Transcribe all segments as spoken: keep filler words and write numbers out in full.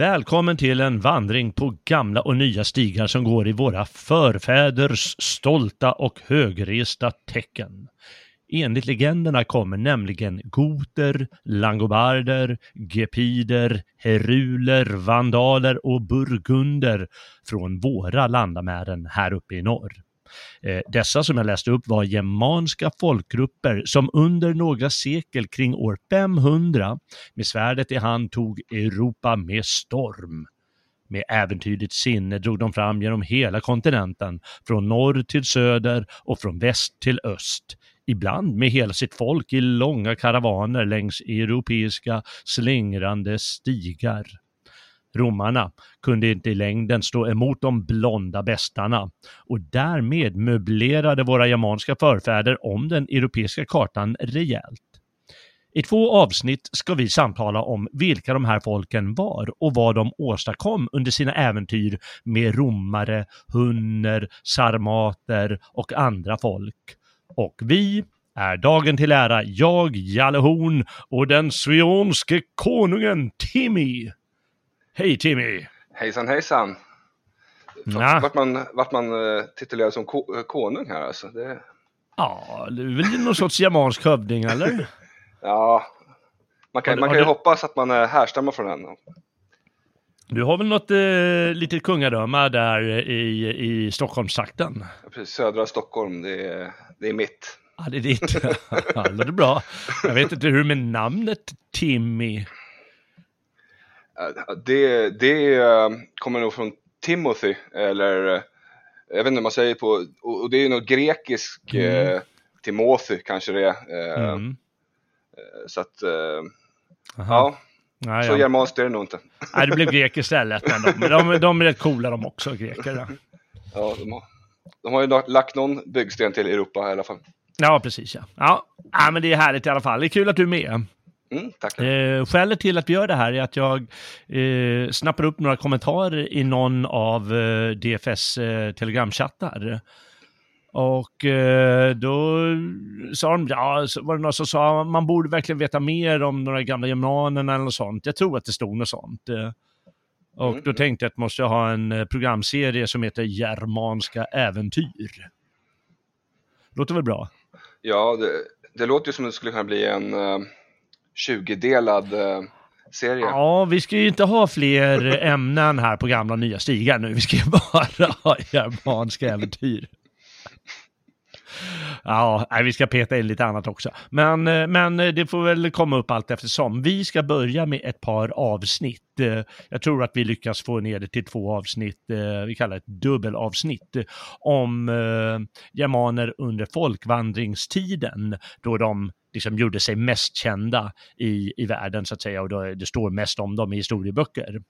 Välkommen till en vandring på gamla och nya stigar som går i våra förfäders stolta och högresta tecken. Enligt legenderna kommer nämligen Goter, Langobarder, Gepider, Heruler, Vandaler och Burgunder från våra landamären här uppe i norr. Dessa som jag läste upp var germanska folkgrupper som under några sekel kring år femhundra med svärdet i hand tog Europa med storm. Med äventyrligt sinne drog de fram genom hela kontinenten, från norr till söder och från väst till öst. Ibland med hela sitt folk i långa karavaner längs europeiska slingrande stigar. Romarna kunde inte i längden stå emot de blonda bestarna, och därmed möblerade våra germanska förfäder om den europeiska kartan rejält. I två avsnitt ska vi samtala om vilka de här folken var och vad de åstadkom under sina äventyr med romare, hunner, sarmater och andra folk. Och vi är dagen till ära jag, Jalle Horn, och den svionske konungen Timmy. Hej Timmy! Hejsan, hejsan! Fast vart man, vart man titulerar som ko- konung här alltså. Det... Ja, det är väl någon sorts germansk hövding, eller? Ja, man kan, har, man kan ju du... hoppas att man härstammar från den. Du har väl något eh, litet kungadöme där i, i Stockholmstrakten? Ja, precis, södra Stockholm, det är, det är mitt. Ja, det är ditt. Ja, det är bra. Jag vet inte hur med namnet Timmy... Det, det kommer nog från Timothy, eller jag vet inte vad man säger på, och det är något grekisk mm. eh, Timothy kanske det är. Eh, mm. Så att, eh, ja, naja. Så germanskt är det nog inte. Nej, det blev grek istället, men de, de, de är rätt coola de också, grekerna. Ja, de har, de har ju lagt någon byggsten till Europa i alla fall. Ja, precis. Ja, ja. Ja, men det är härligt i alla fall. Det är kul att du är med. Mm, eh, skälet till att vi gör det här är att jag eh, snappar upp några kommentarer i någon av eh, D F S eh, telegramchattar. Och eh, då sa de, ja, så var det någon som sa man borde verkligen veta mer om några gamla germanerna eller något sånt. Jag tror att det stod något sånt. Eh, och mm. då tänkte jag att jag måste ha en programserie som heter Germanska äventyr. Låter väl bra? Ja, det, det låter ju som det skulle kunna bli en... Uh... tjugodelad eh, serie. Ja, vi ska ju inte ha fler ämnen här på gamla nya stigar nu. Vi ska bara ha germanska äventyr. Ja, nej, vi ska peta in lite annat också. Men, men det får väl komma upp allt eftersom. Vi ska börja med ett par avsnitt. Jag tror att vi lyckas få ner det till två avsnitt. Vi kallar det ett dubbelavsnitt. Om germaner under folkvandringstiden. Då de liksom gjorde sig mest kända i, i världen så att säga. Och då, det står mest om dem i historieböcker.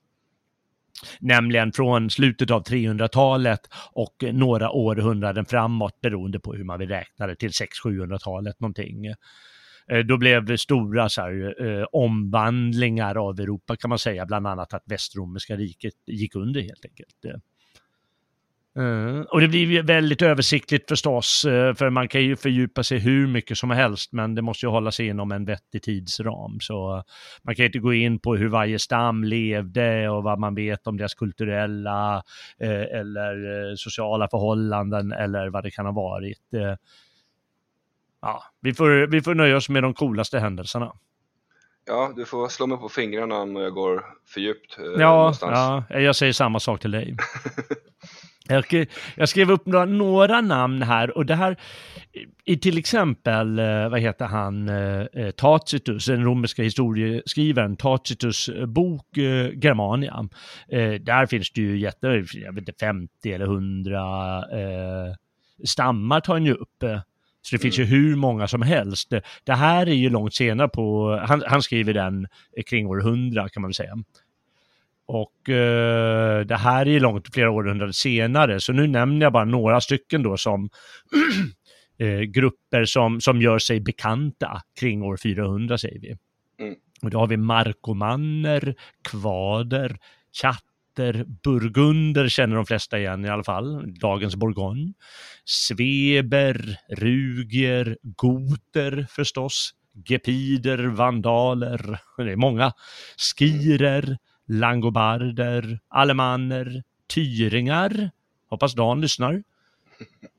Nämligen från slutet av trehundratalet och några århundraden framåt beroende på hur man vill räkna det till sex-sjuhundratalet någonting. Då blev stora så här, eh, omvandlingar av Europa kan man säga, bland annat att västromerska riket gick under helt enkelt. Mm. Och det blir ju väldigt översiktligt förstås, för man kan ju fördjupa sig hur mycket som helst, men det måste ju hålla sig inom en vettig tidsram, så man kan ju inte gå in på hur varje stam levde och vad man vet om deras kulturella eh, eller sociala förhållanden eller vad det kan ha varit. eh, ja, vi får, vi får nöja oss med de coolaste händelserna. Ja, du får slå mig på fingrarna om jag går för djupt eh, ja, någonstans. Ja, jag säger samma sak till dig. Jag skrev upp några, några namn här, och det här i till exempel, vad heter han, Tacitus, den romerska historieskrivaren, Tacitus bok Germania. Där finns det ju jätte, jag vet inte, femtio eller hundra eh, stammar tar han ju upp. Så det finns ju hur många som helst. Det här är ju långt senare på, han, han skriver den kring år hundra kan man säga. Och eh, det här är långt flera århundraden senare. Så nu nämner jag bara några stycken då som eh, grupper som, som gör sig bekanta kring år fyrahundra säger vi. Mm. Och då har vi Markomanner, Kvader, Chatter, Burgunder känner de flesta igen i alla fall. Dagens Bourgogne. Sveber, Ruger, Goter förstås. Gepider, Vandaler. Det är många. Skirer. Langobarder, Alemanner, Tyringar. Hoppas Dan lyssnar.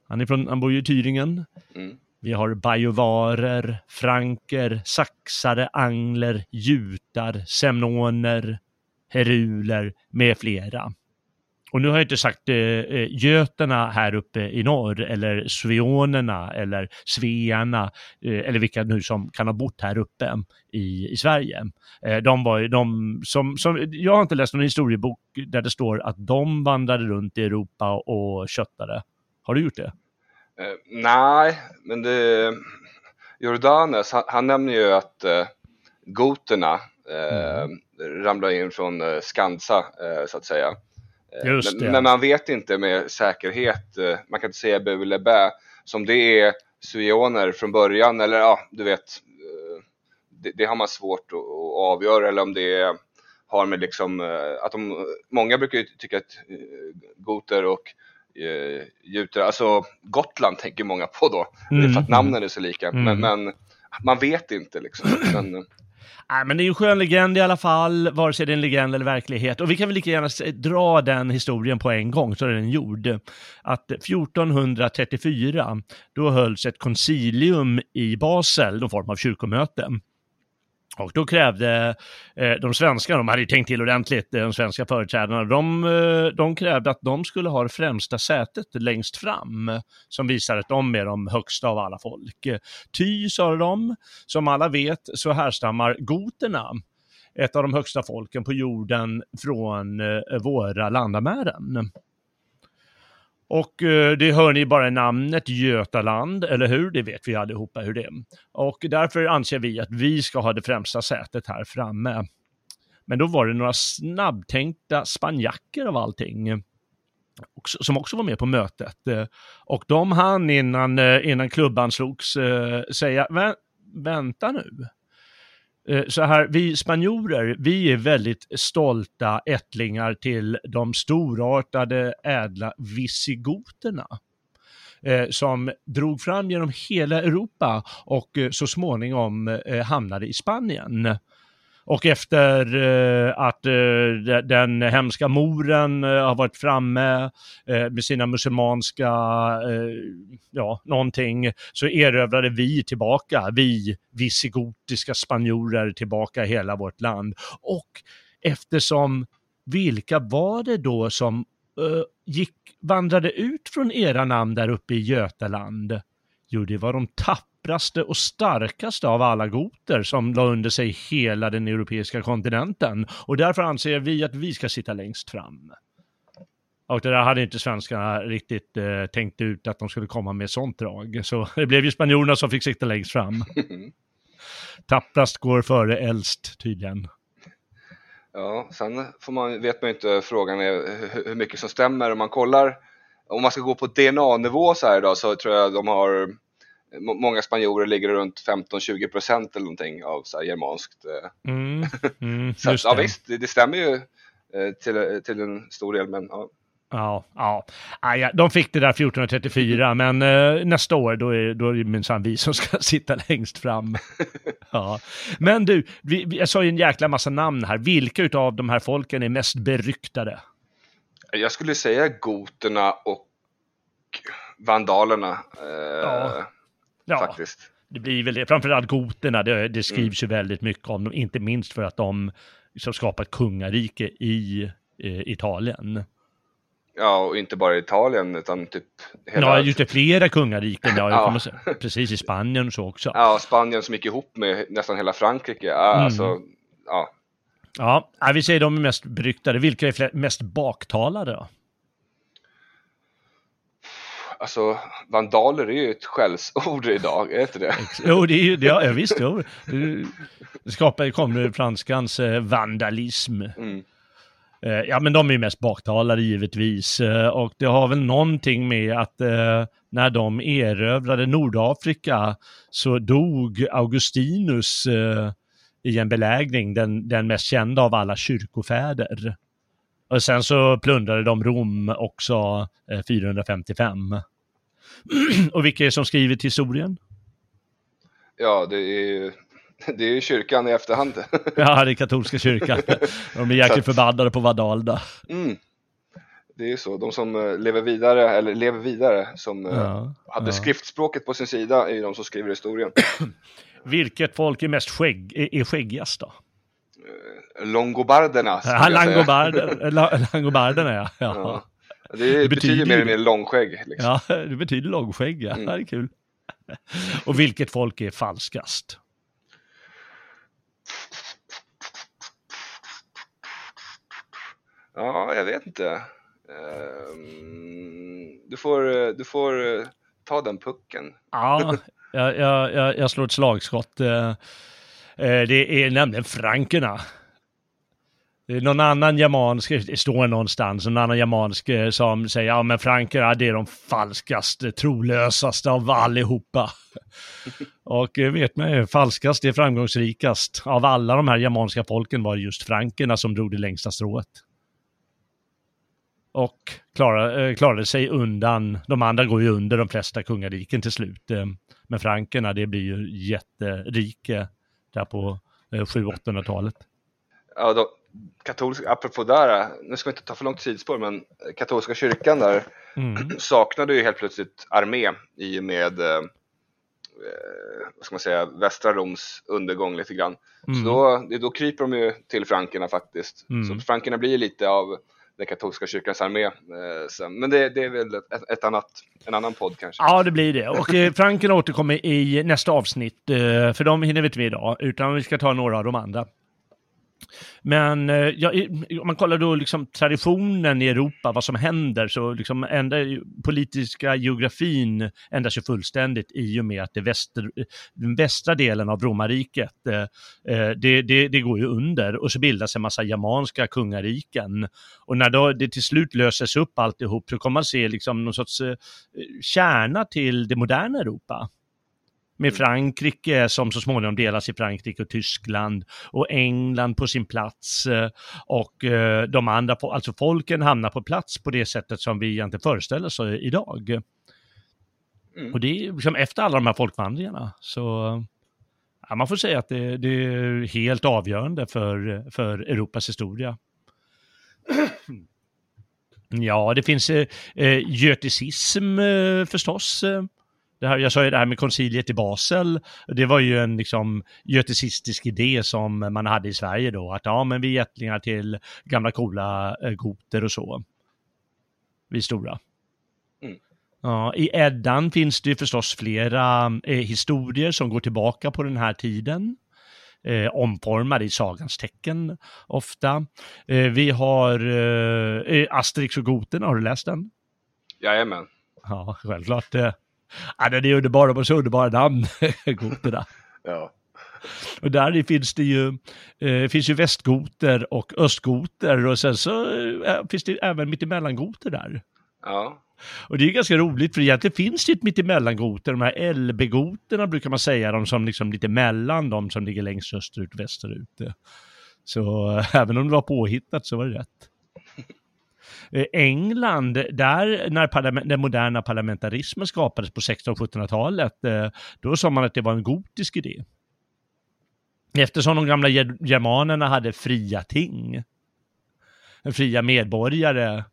Han, är från, han bor ju i Tyringen. Mm. Vi har bajovarer, franker, saxare, angler, jutar, semnoner, heruler med flera. Och nu har jag inte sagt eh, göterna här uppe i norr eller sveonerna eller svearna eh, eller vilka nu som kan ha bott här uppe i, i Sverige. Eh, de var, de, som, som, jag har inte läst någon historiebok där det står att de vandrade runt i Europa och köttade. Har du gjort det? Eh, nej, men det, Jordanes, han, han nämner ju att eh, goterna eh, mm. ramlade in från eh, Skansa eh, så att säga. Just men, det. Men man vet inte med säkerhet, man kan inte säga Bulebä som det är svioner från början eller ja, du vet det, det har man svårt att, att avgöra eller om det har med liksom att de, många brukar ju tycka att goter och e, juter, alltså Gotland tänker många på då, mm. för att namnen är så lika, mm. men, men man vet inte liksom, men nej, men det är ju en skön legend i alla fall, vare sig det är en legend eller verklighet. Och vi kan väl lika gärna dra den historien på en gång, så är den gjord. Att fjortonhundratrettiofyra, då hölls ett koncilium i Basel, någon form av kyrkomöte. Och då krävde eh, de svenska, de hade ju tänkt till ordentligt, de svenska företrädarna, de, de krävde att de skulle ha det främsta sätet längst fram, som visar att de är de högsta av alla folk. Ty, sa de, som alla vet så härstammar goterna, ett av de högsta folken på jorden, från eh, våra landamären. Och det hör ni bara i namnet Götaland, eller hur? Det vet vi allihopa hur det är. Och därför anser vi att vi ska ha det främsta sätet här framme. Men då var det några snabbtänkta spanjacker av allting som också var med på mötet. Och de hann innan, innan klubban slogs säga, Vä- vänta nu. Så här, vi spanjorer, vi är väldigt stolta ättlingar till de storartade ädla visigoterna eh, som drog fram genom hela Europa och eh, så småningom eh, hamnade i Spanien. Och efter eh, att eh, den hemska moren eh, har varit framme eh, med sina musulmanska eh, ja, någonting, så erövrade vi tillbaka, vi visigotiska spanjorer tillbaka hela vårt land. Och eftersom, vilka var det då som eh, gick, vandrade ut från era namn där uppe i Götaland? Jo, det var de tapp. braste och starkaste av alla goter som la under sig hela den europeiska kontinenten, och därför anser vi att vi ska sitta längst fram. Och det där hade inte svenskarna riktigt eh, tänkt ut att de skulle komma med sånt drag, så det blev ju spanjorerna som fick sitta längst fram. Tapprast går före äldst tydligen. Ja, sen får man, vet man inte, frågan är hur mycket som stämmer om man kollar, om man ska gå på D N A-nivå så här idag, så tror jag de har många spanjorer ligger runt femton till tjugo procent eller någonting av så här germanskt. Mm, mm, så att, ja visst, det, det stämmer ju eh, till, till en stor del, men ja. Ja, ja. Aj, de fick det där fjortonhundratrettiofyra, men eh, nästa år då är, då är det minsann vi som ska sitta längst fram. Ja. Men du, vi, vi, jag sa ju en jäkla massa namn här. Vilka utav de här folken är mest beryktade? Jag skulle säga goterna och vandalerna. Eh, ja. Ja, faktiskt. Det blir väl det. Framförallt goterna, det, det skrivs mm. ju väldigt mycket om dem, inte minst för att de som skapat kungarike i eh, Italien. Ja, och inte bara i Italien utan typ hela... Ja, just det, flera kungariken. Ja, ja. Kommer, precis, i Spanien och så också. Ja, Spanien som gick ihop med nästan hela Frankrike. Ja, alltså, mm. ja. Ja, vi säger de är mest beryktade. Vilka är fler, mest baktalade då? Alltså, vandaler är ju ett skällsord idag, är det inte det? Jo, det är ju, ja, jag visste ju. Det skapade, kom nu franskans eh, vandalism. Mm. Eh, ja, men de är ju mest baktalade givetvis. Eh, och det har väl någonting med att eh, när de erövrade Nordafrika så dog Augustinus eh, i en belägring, den, den mest kända av alla kyrkofäder. Och sen så plundrade de Rom också eh, fyrahundrafemtiofem. Och vilka är som skrivit historien? Ja, det är Det är ju kyrkan i efterhand. Ja, det är katolska kyrkan. De blir jäkligt förbannade på Vandalerna. Mm. Det är ju så. De som lever vidare, eller lever vidare, som ja, hade ja. skriftspråket på sin sida, är ju de som skriver historien. Vilket folk är mest skägg, är, är skäggigast då? Langobarderna. Ja, Langobarder, Langobarderna, ja. ja. ja. Det, det betyder, betyder mer än mer långskägg. Liksom. Ja, det betyder långskägg, ja. Mm. Det är kul. Och vilket folk är falskast? Ja, jag vet inte. Du får, du får ta den pucken. Ja, jag, jag, jag slår ett slagskott. Det är nämligen frankerna. Det är någon annan germansk, det står någonstans, någon annan germansk som säger, ja men frankerna, det är de falskaste, trolösaste av allihopa. Och vet man, falskast är framgångsrikast. Av alla de här germanska folken var det just frankerna som drog det längsta strået. Och klarade, klarade sig undan. De andra går ju under de flesta kungariken till slut. Men frankerna, det blir ju jätterike där på sju-åttahundratalet. Ja, då, katolsk, apropå där, nu ska vi inte ta för långt tidsspår, men katolska kyrkan där mm. saknade ju helt plötsligt armé i och med eh, vad ska man säga, västra Roms undergång lite grann. Mm. Så då, då kryper de ju till frankerna faktiskt. Mm. Så frankerna blir lite av den katolska kyrkans armé. Men det, det är väl ett, ett annat, en annan podd kanske. Ja, det blir det. Och frankerna återkommer i nästa avsnitt. För de hinner vi inte med idag, utan vi ska ta några av de andra. Men ja, om man kollar då liksom traditionen i Europa, vad som händer, så liksom ända politiska geografin ändras ju fullständigt i och med att det väster, den västra delen av romarriket eh, det, det, det går ju under, och så bildas en massa germanska kungariken, och när då det till slut löses upp alltihop, så kommer man se liksom någon sorts eh, kärna till det moderna Europa. Med Frankrike som så småningom delas i Frankrike och Tyskland, och England på sin plats, och de andra, alltså folken hamnar på plats på det sättet som vi inte föreställer oss idag. Mm. Och det är liksom efter alla de här folkvandringarna, så ja, man får säga att det, det är helt avgörande för, för Europas historia. Ja, det finns eh, göticism eh, förstås. Det här, jag sa ju det här med konciliet i Basel. Det var ju en liksom göticistisk idé som man hade i Sverige då. Att ja, men vi är ättlingar till gamla coola eh, goter och så. Vi är stora. Mm. Ja, i Eddan finns det ju förstås flera eh, historier som går tillbaka på den här tiden. Eh, omformade i sagans tecken ofta. Eh, vi har eh, Asterix och Goterna, har du läst den? Jajamän. Ja, självklart det. Eh. Ja, det är underbara, på så underbara namn. Goterna. Ja. Och där finns det ju, eh, finns ju västgoter och östgoter, och sen så eh, finns det även mittemellangoter där. Ja. Och det är ju ganska roligt, för egentligen finns det ett mittemellangoter. De här L B-goterna brukar man säga, de som liksom lite mellan de som ligger längst österut och västerut. Så eh, även om det var påhittat så var det rätt. England, där när den moderna parlamentarismen skapades på sextonhundra- och sjuttonhundratalet, då sa man att det var en gotisk idé. Eftersom de gamla germanerna hade fria ting, fria medborgare,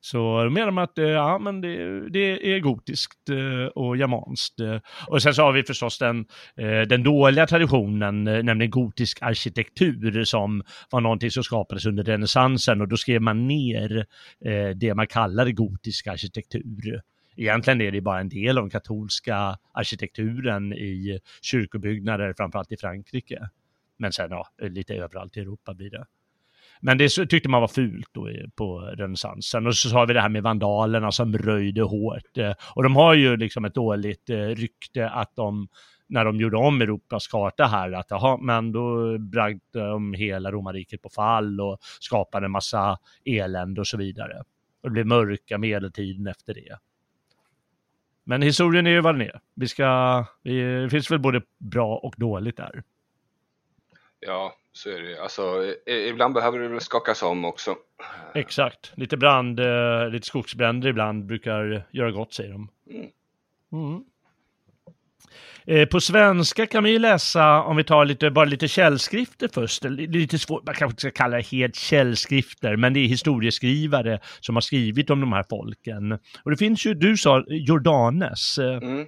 så menar man att ja, men det, det är gotiskt och germanskt. Och sen så har vi förstås den, den dåliga traditionen, nämligen gotisk arkitektur, som var någonting som skapades under renässansen, och då skrev man ner det man kallar gotisk arkitektur. Egentligen är det bara en del av den katolska arkitekturen i kyrkobyggnader, framförallt i Frankrike. Men sen ja, lite överallt i Europa blir det. Men det tyckte man var fult då på renässansen. Och så har vi det här med vandalerna som röjde hårt. Och de har ju liksom ett dåligt rykte att de, när de gjorde om Europas karta här, att aha, men då bragde de hela romarriket på fall och skapade en massa elände och så vidare. Och det blev mörka medeltiden efter det. Men historien är ju vad den är. Vi ska, det finns väl både bra och dåligt där. Ja, så är det. Alltså, ibland behöver det väl skakas om också. Exakt. Lite brand, lite skogsbränder ibland brukar göra gott, säger de. Mm. Mm. Eh, på svenska kan vi ju läsa, om vi tar lite, bara lite källskrifter först. Det är lite svårt, man kanske ska kalla det helt källskrifter, men det är historieskrivare som har skrivit om de här folken. Och det finns ju, du sa, Jordanes. Eh, mm.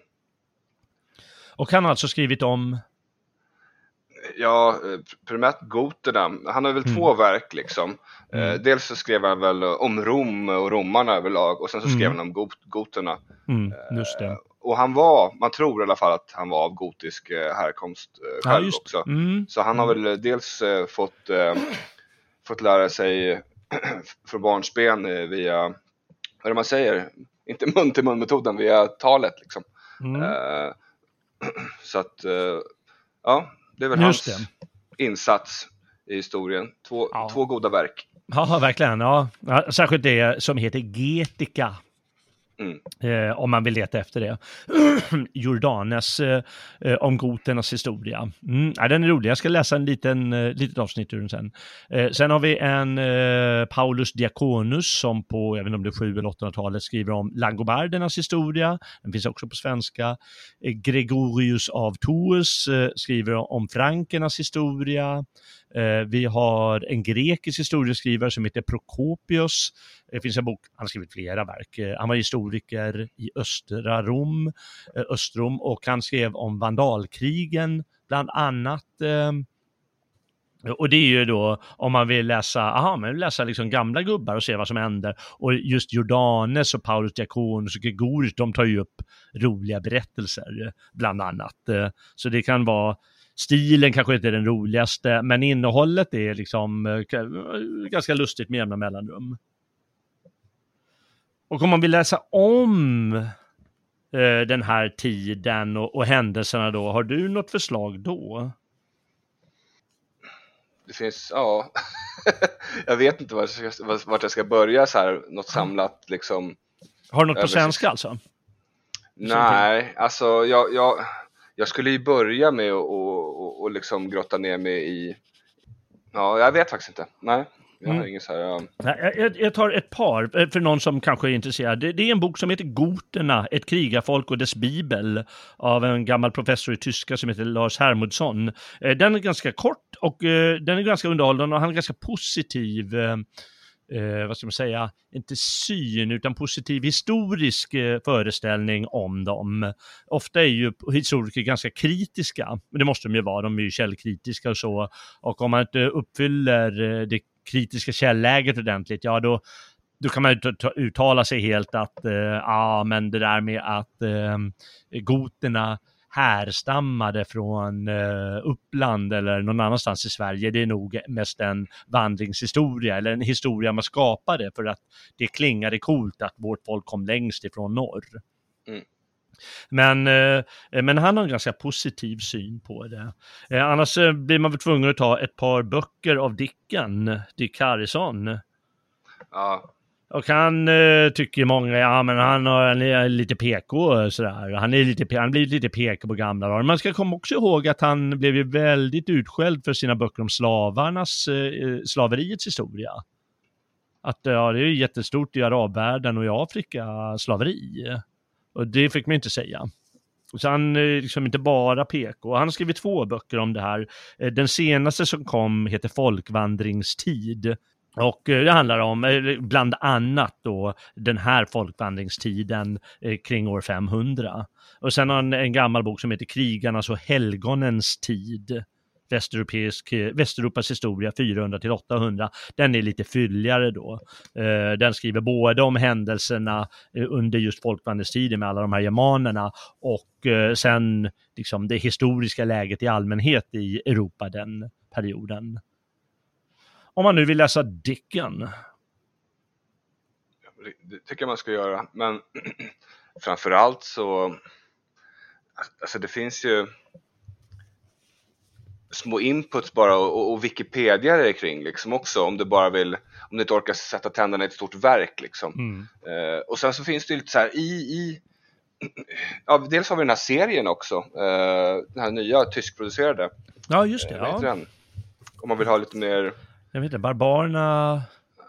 Och han har alltså skrivit om... Ja, primärt goterna. Han har väl mm. två verk liksom. Mm. Dels så skrev han väl om Rom och romarna överlag, och sen så skrev mm. han om got- goterna. Mm, just det. Och han var, man tror i alla fall att han var av gotisk härkomst själv, ja, också. Mm. Så han har mm. väl dels fått, äh, fått lära sig från barnsben via, vad är det man säger? Inte mun-till-mun-metoden, via talet liksom. Mm. Äh, så att, äh, ja... Det är väl Just hans det. insats i historien. Två, ja. två goda verk. Ja, verkligen. Ja. Särskilt det som heter Getica. Mm. Eh, om man vill leta efter det. Jordanes eh, om goternas historia. Mm. Ja, den är rolig. Jag ska läsa en liten eh, litet avsnitt ur den sen. Eh, sen har vi en eh, Paulus Diaconus som på, jag vet inte om det är sju- eller åttonhundratalet, skriver om langobardernas historia. Den finns också på svenska. Eh, Gregorius av Tours eh, skriver om frankernas historia. Eh, vi har en grekisk historieskrivare som heter Prokopius. Det finns en bok, han har skrivit flera verk. Eh, han var historiker i östra Rom, eh, Östrom, och han skrev om vandalkrigen bland annat. Eh, och det är ju då, om man vill läsa, aha, man vill läsa liksom gamla gubbar och se vad som händer. Och just Jordanes och Paulus Diaconus och Gregorius, de tar ju upp roliga berättelser bland annat. Eh, så det kan vara... Stilen kanske inte är den roligaste, men innehållet är liksom ganska lustigt med jämna mellanrum. Och om man vill läsa om eh, den här tiden och, och händelserna då, har du något förslag då? Det finns, ja. Jag vet inte vart jag, ska, vart jag ska börja så här, något samlat liksom. Har du något på svenska alltså? Nej, alltså jag... jag... Jag skulle ju börja med att och, och, och liksom grotta ner mig i... Ja, jag vet faktiskt inte. Nej, jag har mm. ingen så här... Ja. Jag, jag tar ett par, för någon som kanske är intresserad. Det, det är en bok som heter Goterna, ett krigarfolk och dess bibel, av en gammal professor i tyska som heter Lars Hermodsson. Den är ganska kort och den är ganska underhållande, och han är ganska positiv... Eh, vad ska man säga, inte syn utan positiv historisk eh, föreställning om dem. Ofta är ju historiker ganska kritiska, men det måste de ju vara, de är ju källkritiska och så, och om man inte uppfyller eh, det kritiska källäget ordentligt, ja då, då kan man ut- uttala sig helt att eh, ja, men det där med att eh, goterna härstammade från eh, Uppland eller någon annanstans i Sverige, det är nog mest en vandringshistoria eller en historia man skapade för att det klingade coolt att vårt folk kom längst ifrån norr. Mm. Men, eh, men han har en ganska positiv syn på det. Eh, annars blir man väl tvungen att ta ett par böcker av Dicken, Dick Harrison. Ja. Och han eh, tycker många, ja men han, har, han är lite P K sådär. Han, är lite, han blir lite P K på gamla dagar. Man ska komma också ihåg att han blev ju väldigt utskälld för sina böcker om slavarnas, eh, slaveriets historia. Att ja, det är ju jättestort i arabvärlden och i Afrika, slaveri. Och det fick man inte säga. Så han är liksom inte bara P K. Han har skrivit två böcker om det här. Den senaste som kom heter Folkvandringstid. Och det handlar om bland annat då den här folkvandringstiden kring år femhundra. Och sen har han en gammal bok som heter Krigarnas och helgonens tid. Västeuropeisk, Västeuropas historia fyrahundra till åttahundra. Den är lite fylligare då. Den skriver både om händelserna under just folkvandringstiden med alla de här germanerna och sen liksom det historiska läget i allmänhet i Europa den perioden. Om man nu vill läsa Dicken. Det tycker jag man ska göra. Men framförallt så... Alltså det finns ju... Små inputs bara. Och, och Wikipedia kring liksom också. Om du bara vill... Om du inte orkar sätta tänderna i ett stort verk liksom. Mm. Eh, och sen så finns det ju lite så här i... i ja, dels har vi den här serien också. Eh, den här nya tyskproducerade. Ja, just det. Eh, ja. Om man vill ha lite mer... Jag vet inte, barbarerna...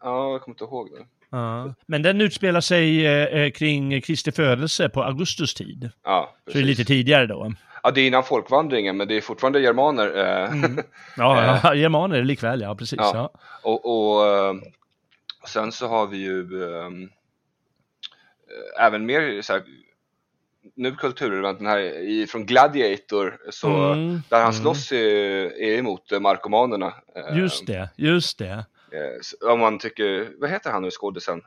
Ja, jag kommer inte ihåg det. Ja. Men den utspelar sig eh, kring Kristi födelse på Augustus tid. Ja, så det är lite tidigare då. Ja, det är innan folkvandringen, men det är fortfarande germaner. Eh. Mm. Ja, ja, germaner likväl, ja, precis. Ja. Ja. Och, och eh, sen så har vi ju eh, även mer så här, nu kultureventen här i, från Gladiator, så mm. där han slåss mm. är, är emot markomanerna. Eh, just det, just det. Om man tycker, vad heter han nu skådisen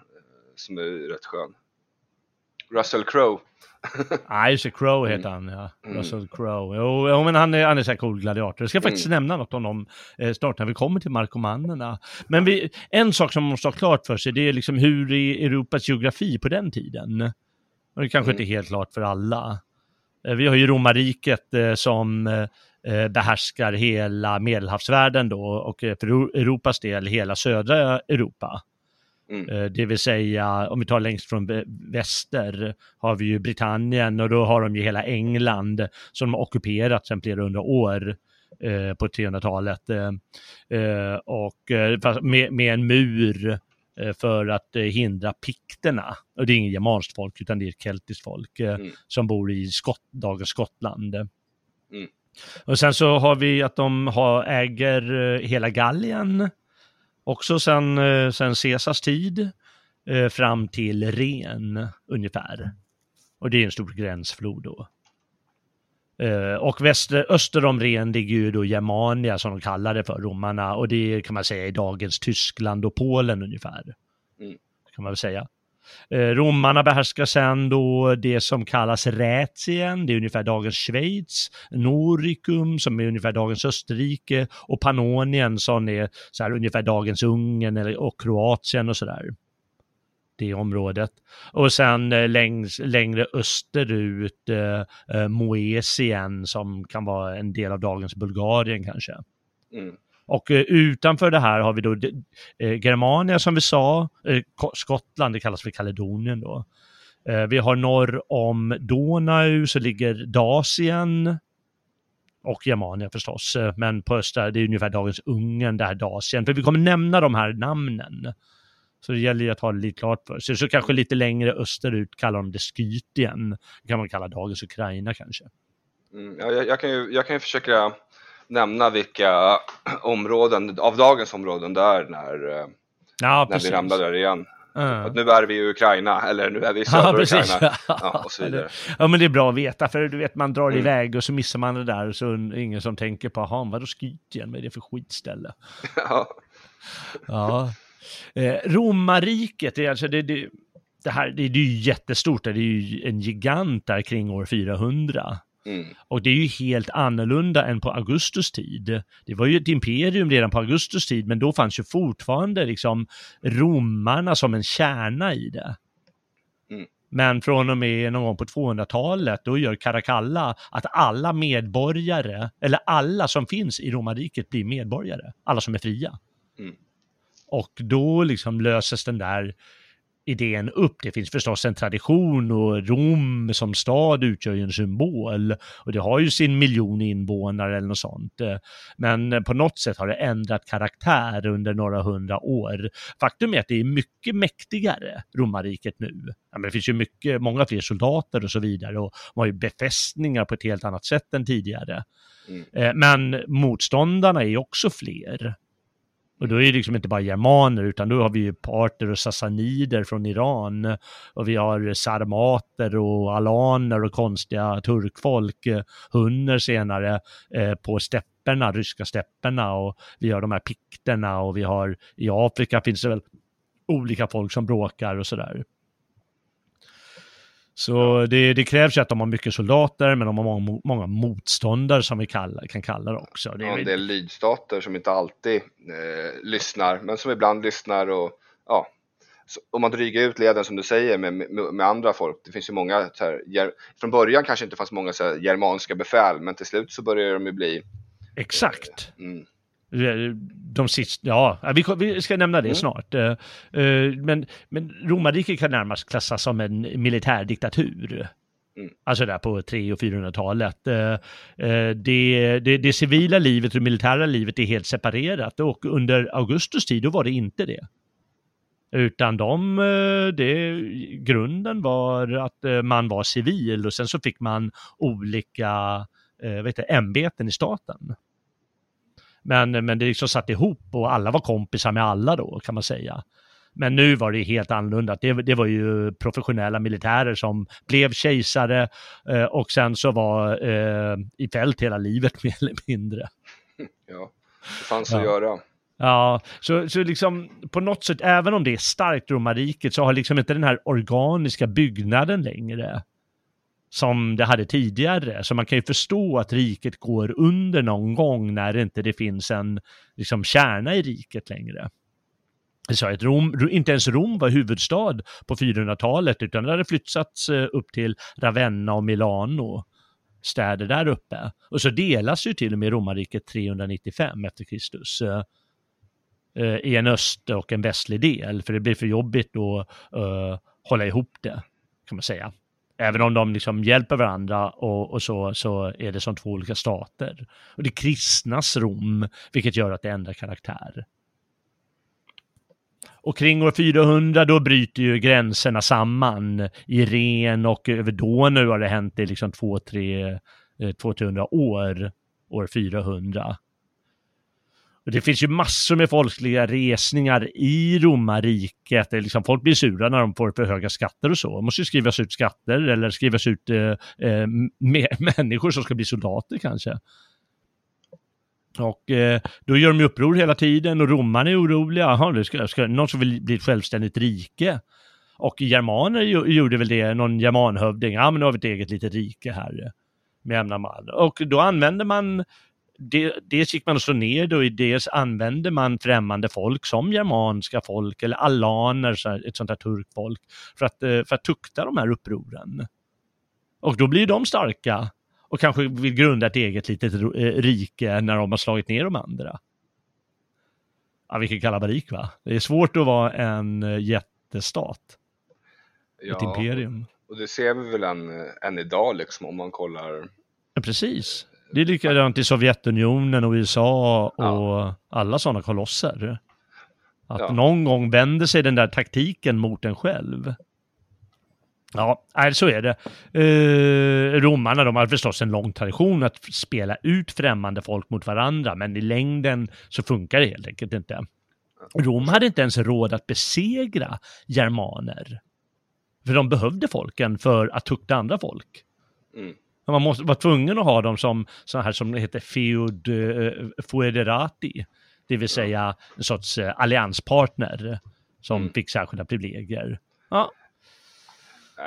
som är rätt skön? Russell Crowe. Nej, just det, Crowe heter han, ja. Mm. Russell Crowe. Jo, jo, men han är, han är så här cool gladiator. Jag ska faktiskt mm. nämna något om dem eh, snart när vi kommer till markomannerna. Men vi, en sak som man måste ha klart för sig, det är liksom hur i Europas geografi på den tiden. Och det kanske mm. inte är helt klart för alla. Eh, vi har ju romarriket eh, som... Eh, behärskar hela medelhavsvärlden då, och för Europas del hela södra Europa. Mm. Det vill säga, om vi tar längst från väster har vi ju Britannien, och då har de ju hela England som de har ockuperat sedan flera hundra år eh, på trehundratalet eh, och med, med en mur för att hindra pikterna. Och det är inget germanskt folk utan det är keltiskt folk eh, mm. som bor i Skott, dagens Skottland. Mm. Och sen så har vi att de har, äger hela Gallien också sen, sen Caesars tid fram till Ren ungefär. Och det är en stor gränsflod då. Och väster, öster om Ren ligger ju då Germania som de kallar det för, romarna. Och det kan man säga i dagens Tyskland och Polen ungefär. Mm. Kan man väl säga. Romarna behärskar sen då det som kallas Rätien, det är ungefär dagens Schweiz, Noricum som är ungefär dagens Österrike och Pannonien som är så här ungefär dagens Ungern och Kroatien och sådär. Det området. Och sen längs, längre österut eh, Moesien som kan vara en del av dagens Bulgarien kanske. Mm. Och eh, utanför det här har vi då eh, Germania som vi sa, eh, Skottland, det kallas för Kaledonien då. Eh, vi har norr om Donau så ligger Dacien och Germania förstås. Eh, men på östra, det är ungefär dagens Ungern, det här Dacien. För vi kommer nämna de här namnen. Så det gäller att ha det lite klart för sig. Så, så kanske lite längre österut kallar de det Skytien. Det kan man kalla dagens Ukraina kanske. Mm, ja, jag, jag, kan ju, jag kan ju försöka... nämna vilka områden av dagens områden där när, ja, när vi ramlar där igen. Mm. Att nu är vi i Ukraina, eller nu är vi i södra ja, Ukraina, ja, och så vidare. Ja, men det är bra att veta, för du vet, man drar mm. iväg och så missar man det där, och så är ingen som tänker på, aha, vadå Skytien, vad är det för skitställe? Ja. Ja. Eh, Romarriket, är alltså det, det, det här, det, det är ju jättestort, det är ju en gigant där kring år fyrahundra. Mm. Och det är ju helt annorlunda än på Augustus tid. Det var ju ett imperium redan på Augustus tid, men då fanns ju fortfarande liksom romarna som en kärna i det. Mm. Men från och med någon gång på tvåhundratalet då gör Caracalla att alla medborgare, eller alla som finns i romarriket blir medborgare, alla som är fria. Mm. Och då liksom löses den där idén upp. Det finns förstås en tradition, och Rom som stad utgör ju en symbol, och det har ju sin miljon invånare eller något sånt. Men på något sätt har det ändrat karaktär under några hundra år. Faktum är att det är mycket mäktigare romarriket nu. Ja, men det finns ju mycket, många fler soldater och så vidare, och man har ju befästningar på ett helt annat sätt än tidigare. Mm. Men motståndarna är också fler. Och då är det liksom inte bara germaner, utan då har vi ju parter och sassanider från Iran, och vi har sarmater och alaner och konstiga turkfolk, hunner senare eh, på stepperna, ryska stepperna, och vi har de här pikterna, och vi har i Afrika finns det väl olika folk som bråkar och sådär. Så det, det krävs ju att de har mycket soldater, men de har många, många motståndare som vi kallar, kan kalla det också. Det är ja, en del lydstater som inte alltid eh, lyssnar, men som ibland lyssnar, och ja, om man dryger ut leden som du säger med, med, med andra folk. Det finns ju många, så här, ger, från början kanske inte fanns många så här, germanska befäl, men till slut så börjar de ju bli... Exakt. Eh, mm. De sista, ja, vi, vi ska nämna det mm. snart. Men, men romarriket kan närmast klassas som en militärdiktatur. Mm. Alltså där på tre- och fyrahundratalet. Det, det, det civila livet och det militära livet är helt separerat. Och under Augustus tid då var det inte det. Utan de, det, grunden var att man var civil och sen så fick man olika vet jag, ämbeten i staten. Men, men det liksom satt ihop och alla var kompisar med alla då kan man säga. Men nu var det helt annorlunda. Det, det var ju professionella militärer som blev kejsare eh, och sen så var eh, i fält hela livet mer eller mindre. Ja, det fanns ja. att göra. Ja, så, så liksom på något sätt, även om det är starkt romarriket så har liksom inte den här organiska byggnaden längre som det hade tidigare. Så man kan ju förstå att riket går under någon gång när inte det finns en liksom, kärna i riket längre. Så att Rom, inte ens Rom var huvudstad på fyrahundratalet utan det hade flyttats upp till Ravenna och Milano, städer där uppe. Och så delas ju till och med romarriket trehundranittiofem efter Kristus eh, i en öst- och en västlig del, för det blir för jobbigt att eh, hålla ihop det, kan man säga. Även om de liksom hjälper varandra och, och så, så är det som två olika stater. Och det kristnas Rom, vilket gör att det ändrar karaktär. Och kring år fyrahundra då bryter ju gränserna samman i Ren och över Donau har det hänt i liksom två till tre år, år fyrahundra. Och det finns ju massor med folkliga resningar i romarriket. Liksom folk blir sura när de får för höga skatter och så. De måste ju skrivas ut skatter eller skrivas ut eh, eh, människor som ska bli soldater kanske. Och eh, då gör de uppror hela tiden och romarna är oroliga. Aha, det ska, ska, någon som vill bli ett självständigt rike. Och germaner ju, gjorde väl det, någon germanhövding. Ja, men nu har vi ett eget litet rike här med jämna man. Och då använde man, det, dels gick man och slog ner då, dels använde man främmande folk som germanska folk eller alaner, så här, ett sånt här turkfolk, för att, för att tukta de här upproren. Och då blir de starka. Och kanske vill grunda ett eget litet rike när de har slagit ner de andra. Ja, vilken kalabalik va? Det är svårt att vara en jättestat. Ja, ett imperium. Och det ser vi väl än, än idag liksom om man kollar. Ja, precis. Det är likadant i Sovjetunionen och U S A och ja. alla sådana kolosser. Att ja. någon gång vänder sig den där taktiken mot en själv. Ja, så är det. Eh, romarna, de har förstås en lång tradition att spela ut främmande folk mot varandra, men i längden så funkar det helt enkelt inte. Rom hade inte ens råd att besegra germaner. För de behövde folken för att tukta andra folk. Mm. Man måste, var tvungen att ha dem som så här som det heter feud, eh, foederati, det vill säga en sorts eh, allianspartner som mm. fick särskilda privilegier. Ja.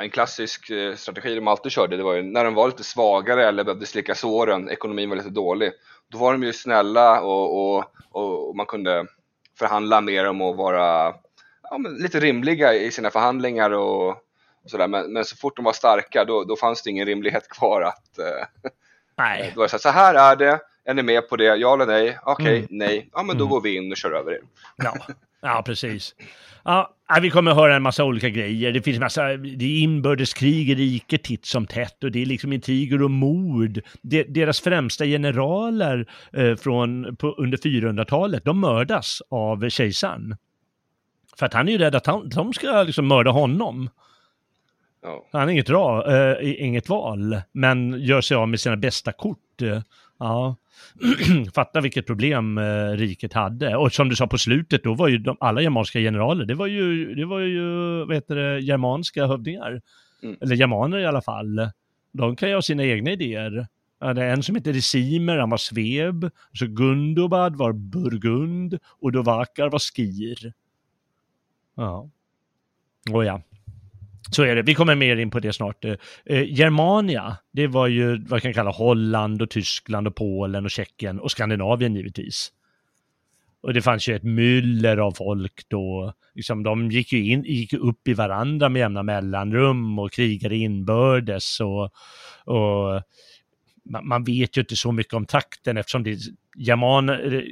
En klassisk strategi de alltid körde, det var ju när de var lite svagare eller behövde slicka såren, ekonomin var lite dålig, då var de ju snälla och, och, och man kunde förhandla med dem och vara ja, men lite rimliga i sina förhandlingar och, och sådär, men, men så fort de var starka då, då fanns det ingen rimlighet kvar att nej. Då var det så, här, så här är det, är ni med på det? Ja eller nej? Okej, okay, mm. nej. Ja, men mm. då går vi in och kör över er. Ja. Ja, precis. Ja, vi kommer att höra en massa olika grejer. Det finns massa, det är inbördeskrig i riket titt som tätt och det är liksom intriger och mord. De, deras främsta generaler eh, från, på, under fyrahundratalet, de mördas av kejsaren. För att han är ju rädd att han, de ska liksom mörda honom. Oh. Han har inget, ra, eh, inget val, men gör sig av med sina bästa kort. Eh, ja. Fatta vilket problem eh, riket hade. Och som du sa på slutet, då var ju de, alla germanska generaler, det var ju, det var ju vad heter det, germanska hövdingar. Mm. Eller germaner i alla fall. De kan ju ha sina egna idéer. Ja, det är en som heter Decimer, han var Sveb. Så Gundobad var Burgund. Och Dovakar var Skir. Ja. Och ja. Så är det. Vi kommer mer in på det snart. Eh, Germania, det var ju vad man kan kalla Holland och Tyskland och Polen och Tjeckien och Skandinavien givetvis. Och det fanns ju ett myller av folk då. Liksom, de gick ju in, gick upp i varandra med jämna mellanrum och krigade inbördes. Och, och, man, man vet ju inte så mycket om takten eftersom det, german,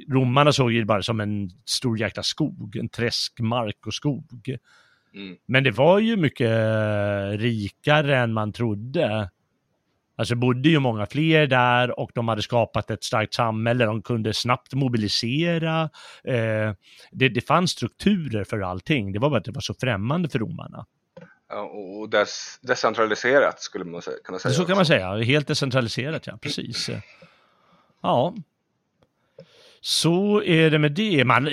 romarna såg ju bara som en stor jäkla skog, en träskmark och skog. Mm. Men det var ju mycket rikare än man trodde. Alltså bodde ju många fler där och de hade skapat ett starkt samhälle. De kunde snabbt mobilisera. Eh, det, det fanns strukturer för allting. Det var bara att det var så främmande för romarna. Ja, och des, decentraliserat skulle man kunna säga. Så också kan man säga. Helt decentraliserat, ja. Precis. Ja. Så är det med det. Man,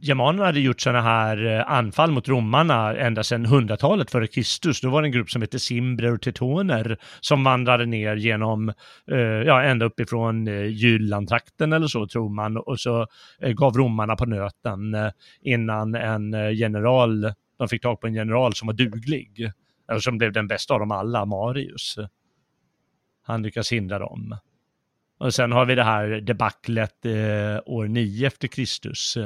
germanerna hade gjort sådana här anfall mot romarna ända sedan hundratalet före Kristus. Då var det en grupp som hette Cimbrer och Teutoner som vandrade ner genom, eh, ja, ända uppifrån eh, Jyllandtrakten eller så, tror man. Och så eh, gav romarna på nöten eh, innan en eh, general, de fick tag på en general som var duglig. Eller som blev den bästa av dem alla, Marius. Han lyckas hindra dem. Och sen har vi det här debaclet eh, år nio efter Kristus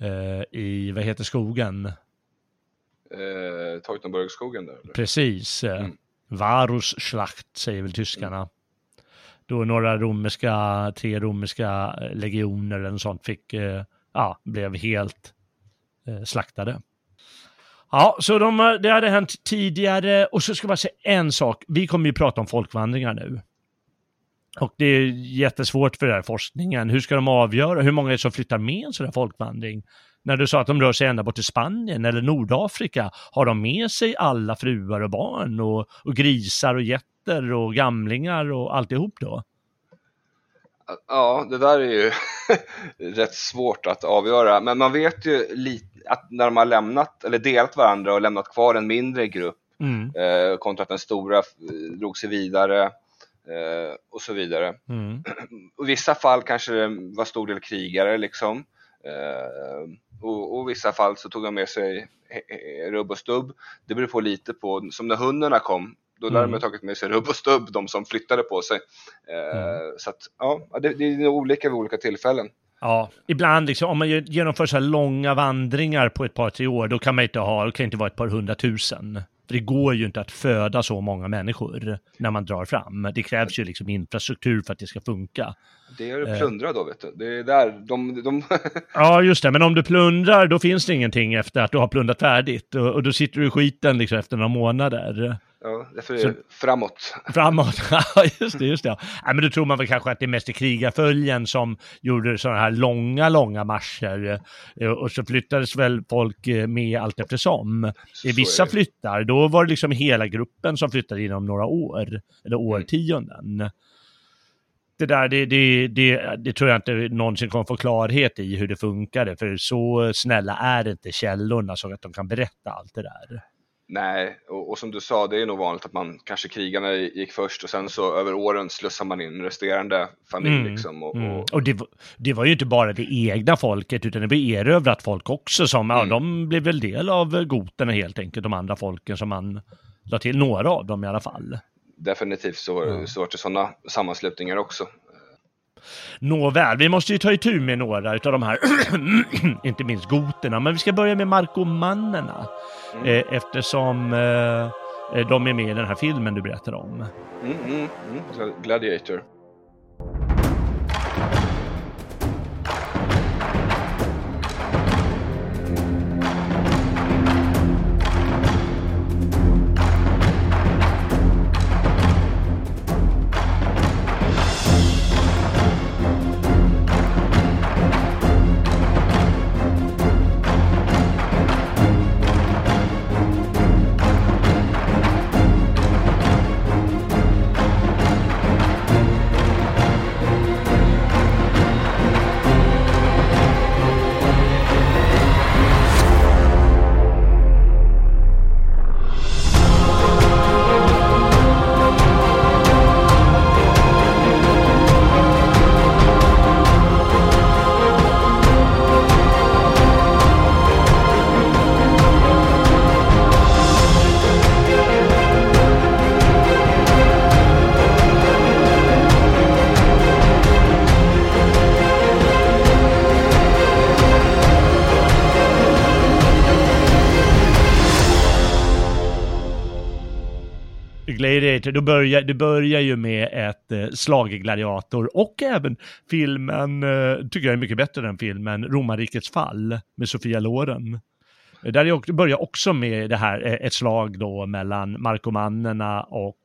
eh, i, vad heter skogen? Eh, Teutoburgskogen där. Eller? Precis. Mm. Varusschlacht säger väl tyskarna. Mm. Då några romerska, tre romerska legioner eller sånt fick, eh, ja, blev helt eh, slaktade. Ja, så de, det hade hänt tidigare. Och så ska jag bara säga en sak. Vi kommer ju prata om folkvandringar nu. Och det är jättesvårt för den här forskningen. Hur ska de avgöra hur många som flyttar med en sån här folkvandring? När du sa att de rör sig ända bort till Spanien eller Nordafrika, har de med sig alla fruar och barn och, och grisar och getter och gamlingar och alltihop då? Ja, det där är ju rätt svårt att avgöra. Men man vet ju lite att när de har lämnat eller delat varandra och lämnat kvar en mindre grupp, mm. eh, kontra att den stora drog sig vidare. Och så vidare. Mm. I vissa fall kanske det var stor del krigare liksom. Och, och vissa fall så tog de med sig rubb och stubb. Det beror på lite på, som när hundarna kom, då mm. lärde de tagit med sig rubb och stubb, de som flyttade på sig. Mm. Så att, ja, det, det är olika vid olika tillfällen. Ja, ibland liksom, om man genomför så här långa vandringar på ett par tre år, då kan man inte ha, det kan inte vara ett par hundratusen. För det går ju inte att föda så många människor när man drar fram. Det krävs ju liksom infrastruktur för att det ska funka. Det är att plundra då, vet du. Det är där de... de... ja, just det. Men om du plundrar, då finns det ingenting efter att du har plundrat färdigt. Och, och då sitter du i skiten liksom efter några månader. Ja, därför är det framåt. Framåt, ja just det, just det. Ja, men då tror man väl kanske att det är mest i krigarföljen som gjorde sådana här långa, långa marscher. Och så flyttades väl folk med allt eftersom. I vissa flyttar, då var det liksom hela gruppen som flyttade inom några år, eller årtionden. Mm. Det där, det, det, det, det tror jag inte någonsin kommer få klarhet i hur det funkade. För så snälla är inte källorna så att de kan berätta allt det där. Nej, och, och som du sa, det är nog vanligt att man kanske krigarna gick först och sen så över åren slussar man in resterande familj mm, liksom. Och, mm. och... och det, det var ju inte bara det egna folket utan det blev erövrat folk också som, mm. ja, de blev väl del av goterna helt enkelt, de andra folken som man la till, några av dem i alla fall. Definitivt så, mm. så var det sådana sammanslutningar också. Nåväl, vi måste ju ta itu med några utav de här, inte minst goterna, men vi ska börja med Markomannerna mm. eh, eftersom eh, de är med i den här filmen du berättar om. Mm, mm, mm. Gladiator. Du börjar, du börjar ju med ett eh, slag i Gladiator och även filmen, eh, tycker jag är mycket bättre än filmen, Romarrikets fall med Sofia Loren. Där börjar också med det här, ett slag då mellan markomannerna och,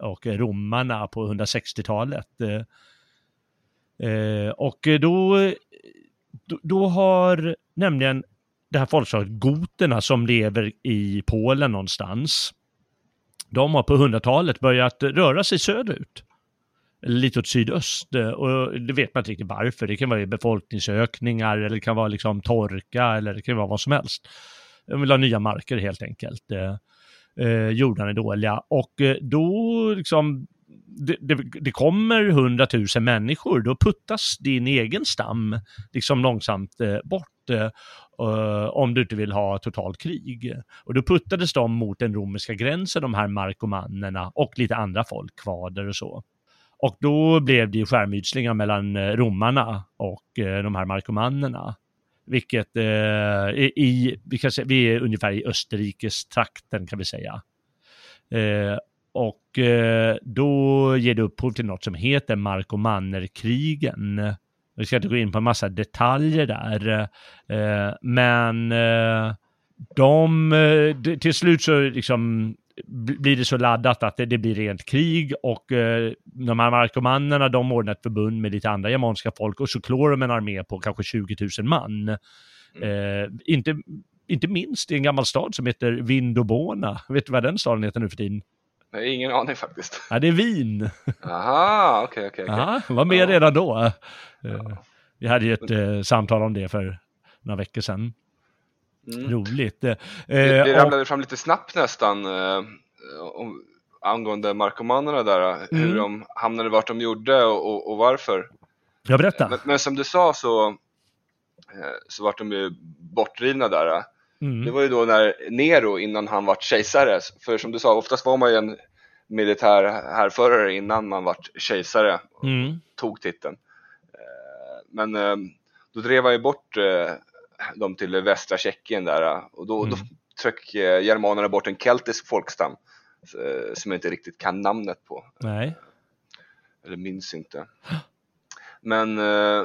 och romarna på hundrasextiotalet. Och då, då har nämligen det här folkslaget goterna som lever i Polen någonstans. De har på hundratalet börjat röra sig söderut. Lite åt sydöst, och det vet man inte riktigt varför. Det kan vara befolkningsökningar eller det kan vara liksom torka eller det kan vara vad som helst. De vill ha nya marker helt enkelt. Eh, jordarna är dåliga och då liksom det, det, det kommer hundratusen människor, då puttas din egen stam liksom långsamt eh, bort eh, om du inte vill ha totalt krig. Och då puttades de mot den romerska gränsen, de här markomannerna och lite andra folk, kvader och så. Och då blev det ju skärmytslingar mellan romarna och de här markomannerna. Vilket eh, i, vi, kan säga, vi är ungefär i Österrikes trakten kan vi säga. Eh, och eh, då ger det upphov till något som heter Markomannerkrigen. Vi ska inte gå in på en massa detaljer där. Eh, men eh, de, till slut så liksom... blir det så laddat att det, det blir rent krig och eh, de här markomannerna, de ordnar ett förbund med lite andra germanska folk och så klår de en armé på kanske tjugotusen man. Eh, inte, inte minst i en gammal stad som heter Vindobona. Vet du vad den staden heter nu för tiden? Nej, ingen aning faktiskt. Ja, det är Wien. Aha, okej, okej. Vad mer redan då? Ja. Eh, vi hade ju ett eh, samtal om det för några veckor sedan. Mm. Roligt. Det, det ramlade och, fram lite snabbt nästan eh, om, angående markomannerna där, hur mm. de hamnade, vart de gjorde och, och, och varför. Jag berättar. Men, men som du sa så, eh, så vart de ju bortdrivna där. Mm. Det var ju då när Nero, innan han vart kejsare, för som du sa, oftast var man ju en militär härförare innan man vart kejsare och mm. tog titeln. Eh, men eh, då drev han ju bort... Eh, de till västra Tjeckien där och då, mm. då tryck germanerna bort en keltisk folkstam som jag inte riktigt kan namnet på. Nej. Eller minns inte. Men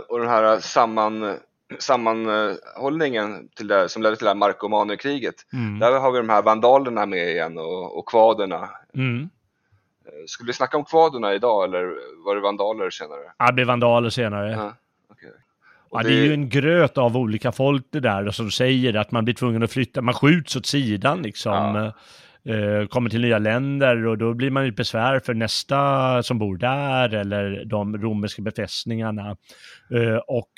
och den här samman, sammanhållningen till det, som ledde till det här markomanerkriget. Mm. Där har vi de här vandalerna med igen och, och kvaderna. Mm. Skulle vi snacka om kvaderna idag eller var det vandaler senare? Ja, det blev vandaler senare. Ja, okej. Okay. Ja, det är ju en gröt av olika folk det där som säger att man blir tvungen att flytta, man skjuts åt sidan liksom, ja. eh, kommer till nya länder och då blir man ju besvär för nästa som bor där eller de romerska befästningarna. Eh, och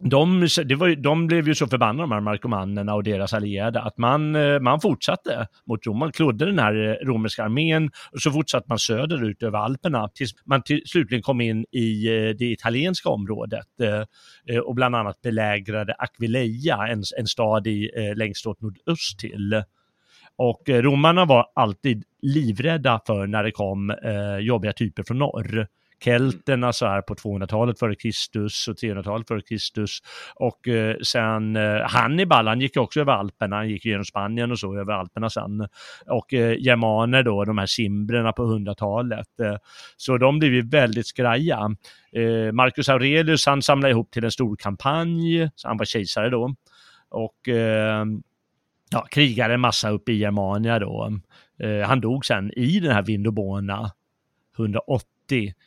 de, det var, de blev ju så förbannade, de här markomannerna och deras allierade, att man, man fortsatte mot Rom, man klodde den här romerska armén och så fortsatte man söderut över Alperna tills man till, slutligen kom in i det italienska området och bland annat belägrade Aquileia, en, en stad i, längst åt nordöst till. Och romarna var alltid livrädda för när det kom jobbiga typer från norr. Kelterna så här på tvåhundratalet före Kristus och trehundratalet före Kristus och eh, sen eh, Hannibal, han gick också över Alperna, han gick genom Spanien och så över Alperna sen och eh, germaner då, de här simbrerna på hundratalet, eh, så de blev ju väldigt skraja. eh, Marcus Aurelius, han samlade ihop till en stor kampanj, så han var kejsare då och eh, ja, krigade en massa upp i Germania då. eh, han dog sen i den här Vindobona hundraåttio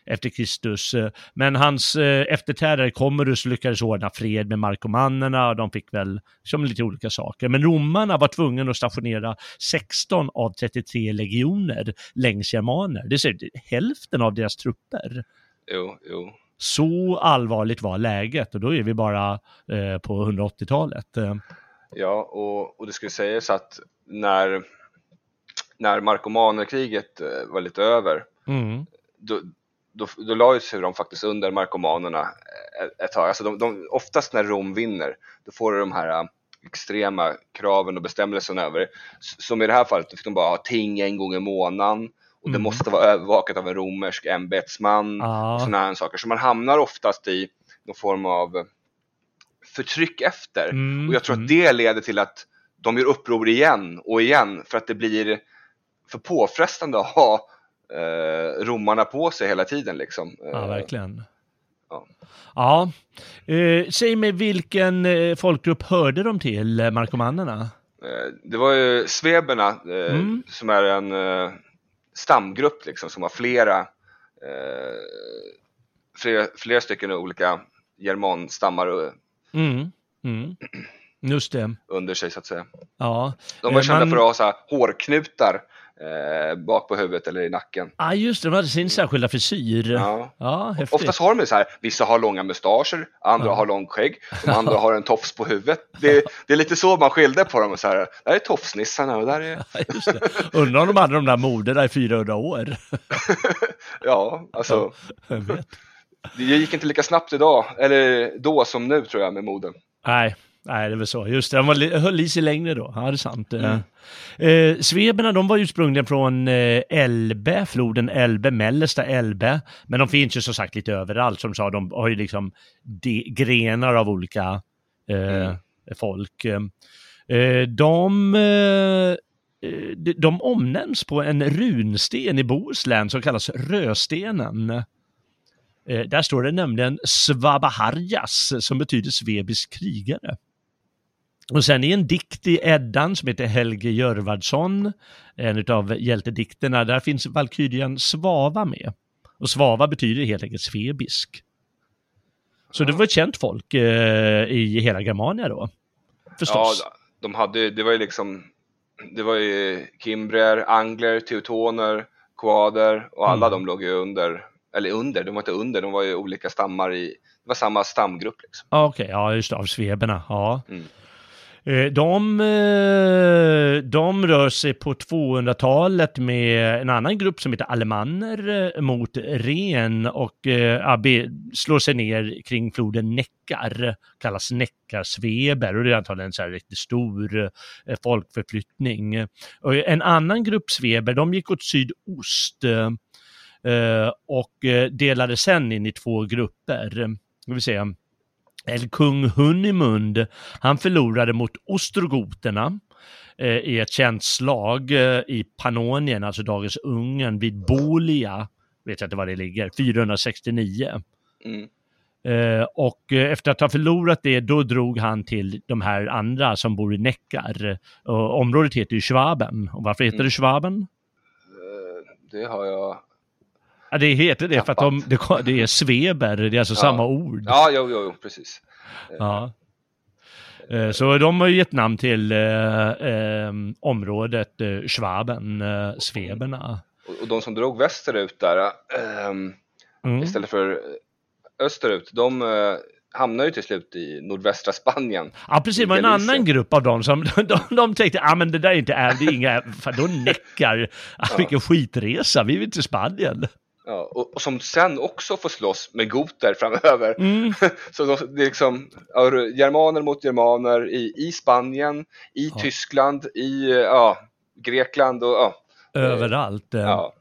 efter Kristus, men hans eh, efterträdare Commodus lyckades ordna fred med markomannerna och de fick väl som lite olika saker, men romarna var tvungen att stationera sexton av trettiotre legioner längs germaner, det är hälften av deras trupper. Jo, jo. Så allvarligt var läget och då är vi bara eh, på hundraåttiotalet. Ja, och, och det skulle sägas att när, när markomanerkriget eh, var lite över, mm. Då, då, då la ju sig de faktiskt under markomanerna ett tag. Alltså de, de, oftast när Rom vinner, då får de här extrema kraven och bestämmelserna över. Som i det här fallet, då fick de bara ha ting en gång i månaden. Och mm. det måste vara övervakat av en romersk ämbetsman. Ah. Och såna här saker. Så man hamnar oftast i någon form av förtryck efter. Mm. Och jag tror att det leder till att de gör uppror igen och igen. För att det blir för påfrestande att ha Eh, romarna på sig hela tiden liksom. eh, Ja, verkligen. Ja, ja. Eh, Säg mig vilken eh, folkgrupp hörde de till, eh, markomannerna? Det var ju sveberna eh, mm. som är en eh, stamgrupp liksom, som har flera, eh, flera flera stycken olika germanstammar och, mm. Mm. Just det. Under sig så att säga. Ja. De var eh, kända man... för att ha så här, hårknutar eh, bak på huvudet eller i nacken. Ja ah, just det, de hade sin särskilda frisyr. Ja. Ja, oftast har de så här, vissa har långa mustascher, andra ja. har långt skägg, de andra har en tofs på huvudet. Det, det är lite så man skilde på dem. Så här, där är tofsnissarna och där är... Ja, just det. Undrar om de hade de där moderna i fyrahundra år. Ja, alltså... Ja, jag vet. Det gick inte lika snabbt idag, eller då som nu tror jag med moden. Nej. Nej, det var så. Just det, de var, höll i sig längre då. Ja, det är sant. Mm. Eh, sveberna, de var ursprungligen från eh, Elbe, floden Elbe, mellersta Elbe. Men de finns ju som sagt lite överallt. Som sa, de har ju liksom de, grenar av olika eh, mm. folk. Eh, de, eh, de omnämns på en runsten i Bohuslän som kallas Röstenen. Eh, där står det nämligen Svabaharjas som betyder svebisk krigare. Och sen i en dikt i Eddan som heter Helge Jörvardsson, en av hjältedikterna, där finns valkyrian Svava med. Och Svava betyder helt enkelt svebisk. Så det var ett känt folk eh, i hela Germania då, förstås. Ja, de hade, det var ju liksom, det var ju Kimbrer, Angler, Teutoner, Kvader och alla mm. de låg ju under, eller under, de var inte under, de var ju olika stammar i, det var samma stamgrupp liksom. Ah, okej, okay. Ja just det, av sveberna, ja. Mm. De, de rör sig på tvåhundratalet med en annan grupp som heter Alemanner mot Ren och äh, slår sig ner kring floden Neckar, kallas Neckarsveber, och det är antagligen en så här riktigt stor folkförflyttning. Och en annan grupp sveber, de gick åt sydost och delade sen in i två grupper. Vi vill säga El kung Hunimund, han förlorade mot ostrogoterna eh, i ett känt slag eh, i Pannonien, alltså dagens Ungern, vid Bolia, vet jag inte var det ligger, fyrahundrasextionio. Mm. Eh, och eh, efter att ha förlorat det, då drog han till de här andra som bor i Neckar. Och området heter ju Schwaben. Och varför heter mm. det Schwaben? Det har jag... Ja, det heter det för att de, det är sveber, det är alltså ja. samma ord. Ja, jo, jo, jo precis. Ja. Så de har ju gett namn till eh, eh, området eh, Schwaben, eh, sveberna. Och, och de som drog västerut där, eh, mm. istället för österut, de... Eh, hamnar ju till slut i nordvästra Spanien. Ja, precis. Det var en annan grupp av dem som de, de, de tänkte, ja ah, men det där är inte är, det är inga, för då Neckar. Ah, ja. Vilken skitresa, vi vill till Spanien. Ja, och, och som sen också får slåss med goter framöver. Mm. Så de, det är liksom germaner mot germaner i, i Spanien, i ja. Tyskland, i ja, Grekland och ja. Överallt. Ja.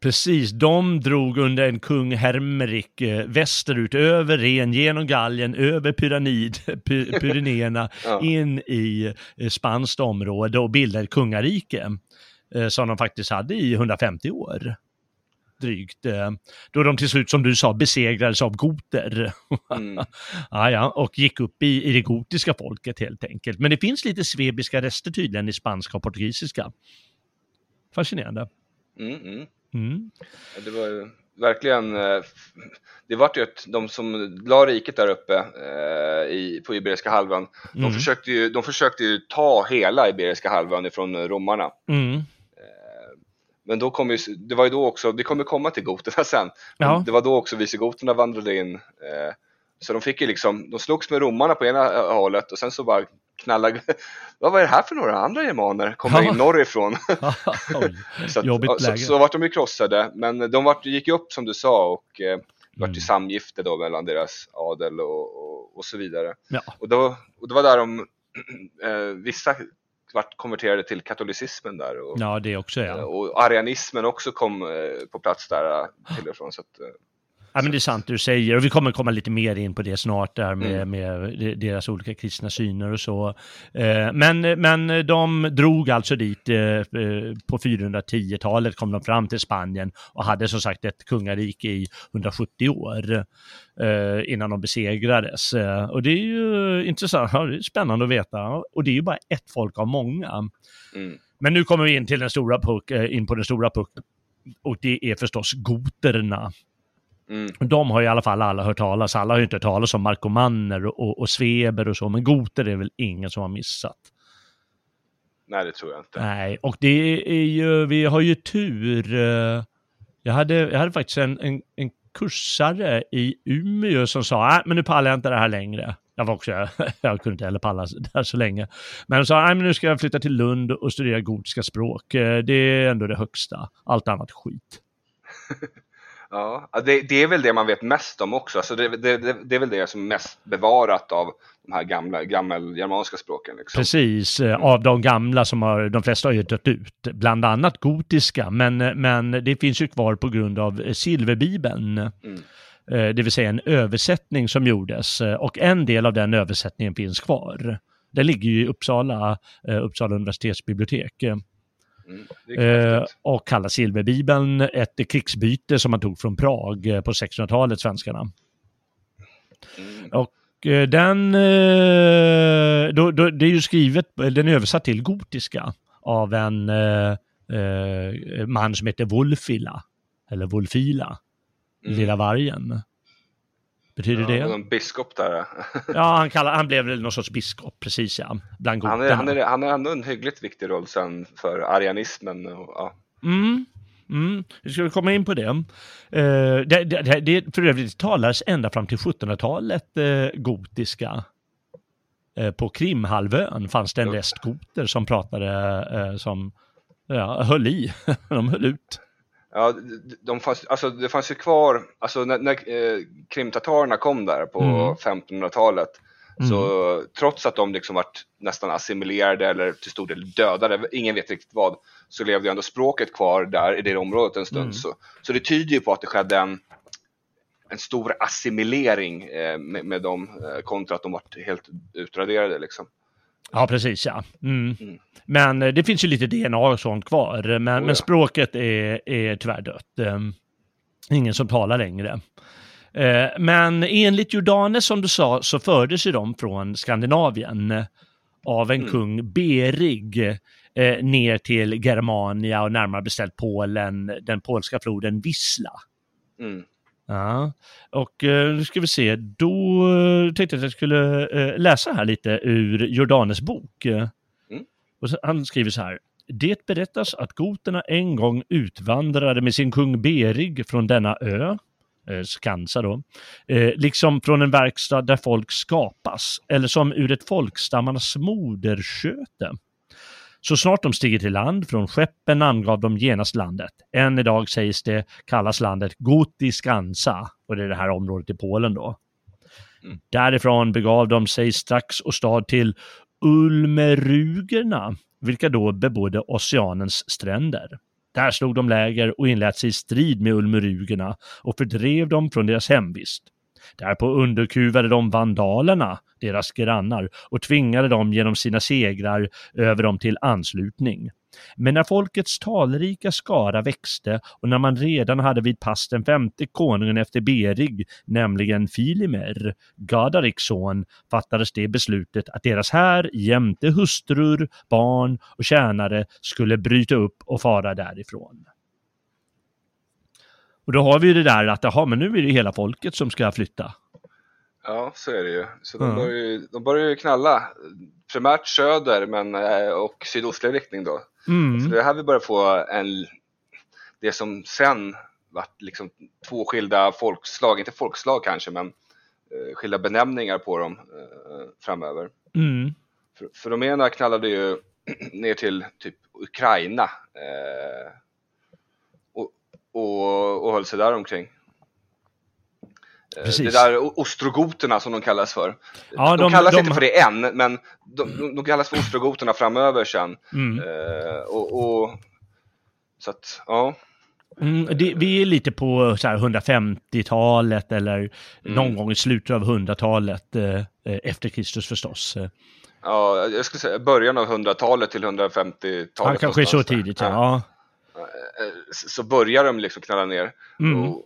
Precis, de drog under en kung Hermerik västerut över Ren, genom Gallien, över Pyrenid, Pyrenéerna ja. in i spanskt område och bildade kungarike som de faktiskt hade i hundrafemtio år drygt. Då de till slut, som du sa, besegrades av goter mm. ja, ja, och gick upp i, i det gotiska folket helt enkelt. Men det finns lite svebiska rester tydligen i spanska och portugisiska. Fascinerande. Mm, mm. Mm. Det var ju verkligen, det var ju att de som la riket där uppe eh, i, på Iberiska halvön, de, mm. försökte ju, de försökte ju ta hela Iberiska halvön ifrån romarna. Mm. Eh, men då kom ju, det var ju då också, det kommer komma till goterna sen. Ja. Det var då också visigoterna vandrade in. Eh, så de fick ju liksom, de slogs med romarna på ena hållet och sen så bara knalla, vad är det här för några andra germaner kommer ja. in norrifrån så, att, så, så vart de ju krossade, men de vart, gick ju upp som du sa och eh, vart mm. ju samgifte då mellan deras adel och, och, och så vidare ja. och, då, och det var där de eh, vissa vart konverterade till katolicismen där och, ja, det också, ja. och arianismen också kom eh, på plats där till och från så att eh, Ja, men det är sant du säger, och vi kommer komma lite mer in på det snart där med, mm. med deras olika kristna syner och så. Men, men de drog alltså dit på fyrahundratio-talet, kom de fram till Spanien och hade som sagt ett kungarike i hundrasjuttio år innan de besegrades. Och det är ju intressant, det är spännande att veta, och det är ju bara ett folk av många. Mm. Men nu kommer vi in till den stora puck, in på den stora puck, och det är förstås goterna. Mm. De har i alla fall alla hört talas. Alla har ju inte hört talas om Markomanner och, och Sveber och så, men goter är väl ingen som har missat. Nej, det tror jag inte. Nej, och det är ju, vi har ju tur. Jag hade, jag hade faktiskt en, en, en kursare i Umeå som sa, nej, men nu pallar jag inte det här längre. Jag var också, jag, jag kunde inte heller palla där så länge. Men de sa, nej, men nu ska jag flytta till Lund och studera gotiska språk. Det är ändå det högsta. Allt annat skit. Ja, det, det är väl det man vet mest om också. Alltså det, det, det, det är väl det som är mest bevarat av de här gamla, gamla germanska språken. Liksom. Precis, mm. Av de gamla som har, de flesta har ju dött ut. Bland annat gotiska, men, men det finns ju kvar på grund av Silverbibeln. Mm. Det vill säga en översättning som gjordes. Och en del av den översättningen finns kvar. Den ligger ju i Uppsala, Uppsala universitetsbibliotek. Mm, och kallar Silverbibeln ett krigsbyte som man tog från Prag på sexhundratalet, svenskarna. Mm. Och den då, då, det är ju skrivet, den är översatt till gotiska av en eh, man som heter Wulfila eller Wulfila, mm. Lilla vargen. Betyder ja, det? Han var en biskop där. Ja, han, kallar, han blev någon sorts biskop, precis ja. Bland han, är, han, är, han är ändå en hyggligt viktig roll sen för arianismen. Och, ja. Mm, mm. Ska vi komma in på det? Eh, det, det, det för övrigt talades ända fram till sjuttonhundratalet eh, gotiska. Eh, på Krimhalvön fanns det en rest goter som pratade, eh, som ja, höll i. De höll ut. Ja, de fanns, alltså det fanns ju kvar, alltså när, när eh, krimtatarerna kom där på mm. femtonhundratalet, mm. så trots att de liksom varit nästan assimilerade eller till stor del dödade, ingen vet riktigt vad, så levde ju ändå språket kvar där i det området en stund. Mm. Så, så det tyder ju på att det skedde en, en stor assimilering eh, med, med dem, eh, kontra att de varit helt utraderade liksom. Ja, precis, ja. Mm. Mm. Men det finns ju lite D N A och sånt kvar. Men, oh ja. men språket är, är tyvärr dött. Eh, ingen som talar längre. Eh, men enligt Jordanes, som du sa, så fördes ju de från Skandinavien av en mm. kung Berig eh, ner till Germania och närmare beställt Polen, den polska floden Wisla. Mm. Ja, och nu ska vi se, då tänkte jag att jag skulle läsa här lite ur Jordanes bok. Mm. Och han skriver så här: det berättas att goterna en gång utvandrade med sin kung Berig från denna ö, Skansa då, liksom från en verkstad där folk skapas, eller som ur ett folkstammarnas modersköte. Så snart de stiger till land från skeppen angav de genast landet. Än idag sägs det kallas landet Gotiskansa, och det är det här området i Polen då. Mm. Därifrån begav de sig strax och stad till Ulmerugerna, vilka då bebodde oceanens stränder. Där slog de läger och inlät sig i strid med Ulmerugerna och fördrev dem från deras hemvist. Därpå underkuvade de vandalerna, deras grannar, och tvingade dem genom sina segrar över dem till anslutning. Men när folkets talrika skara växte och när man redan hade vid pass den femte konungen efter Berig, nämligen Filimer, Gadariksson, fattades det beslutet att deras här jämte hustrur, barn och tjänare skulle bryta upp och fara därifrån. Och då har vi ju det där att aha, men nu är det hela folket som ska flytta. Ja, så är det ju. Så de, mm. börjar, ju, de börjar ju knalla primärt söder men, och sydostlig riktning då. Mm. Så det är här vi börjar få en, det som sen varit liksom två skilda folkslag, inte folkslag kanske, men eh, skilda benämningar på dem eh, framöver. Mm. För, för de ena knallade ju ner till typ Ukraina eh, Och, och höll sig där omkring. Precis. Det där ostrogoterna som de kallas för. Ja, de, de kallas de, inte för det än, men de, de, de kallas för ostrogoterna framöver sen. Mm. Eh, och, och, så att, ja. Mm, det, vi är lite på så här hundrafemtiotalet eller mm. någon gång i slutet av hundratalet eh, efter Kristus förstås. Ja, jag skulle säga början av hundratalet till hundrafemtiotalet. Han kanske är så tidigt, ja. ja. Så börjar de liksom knalla ner. Mm. Och,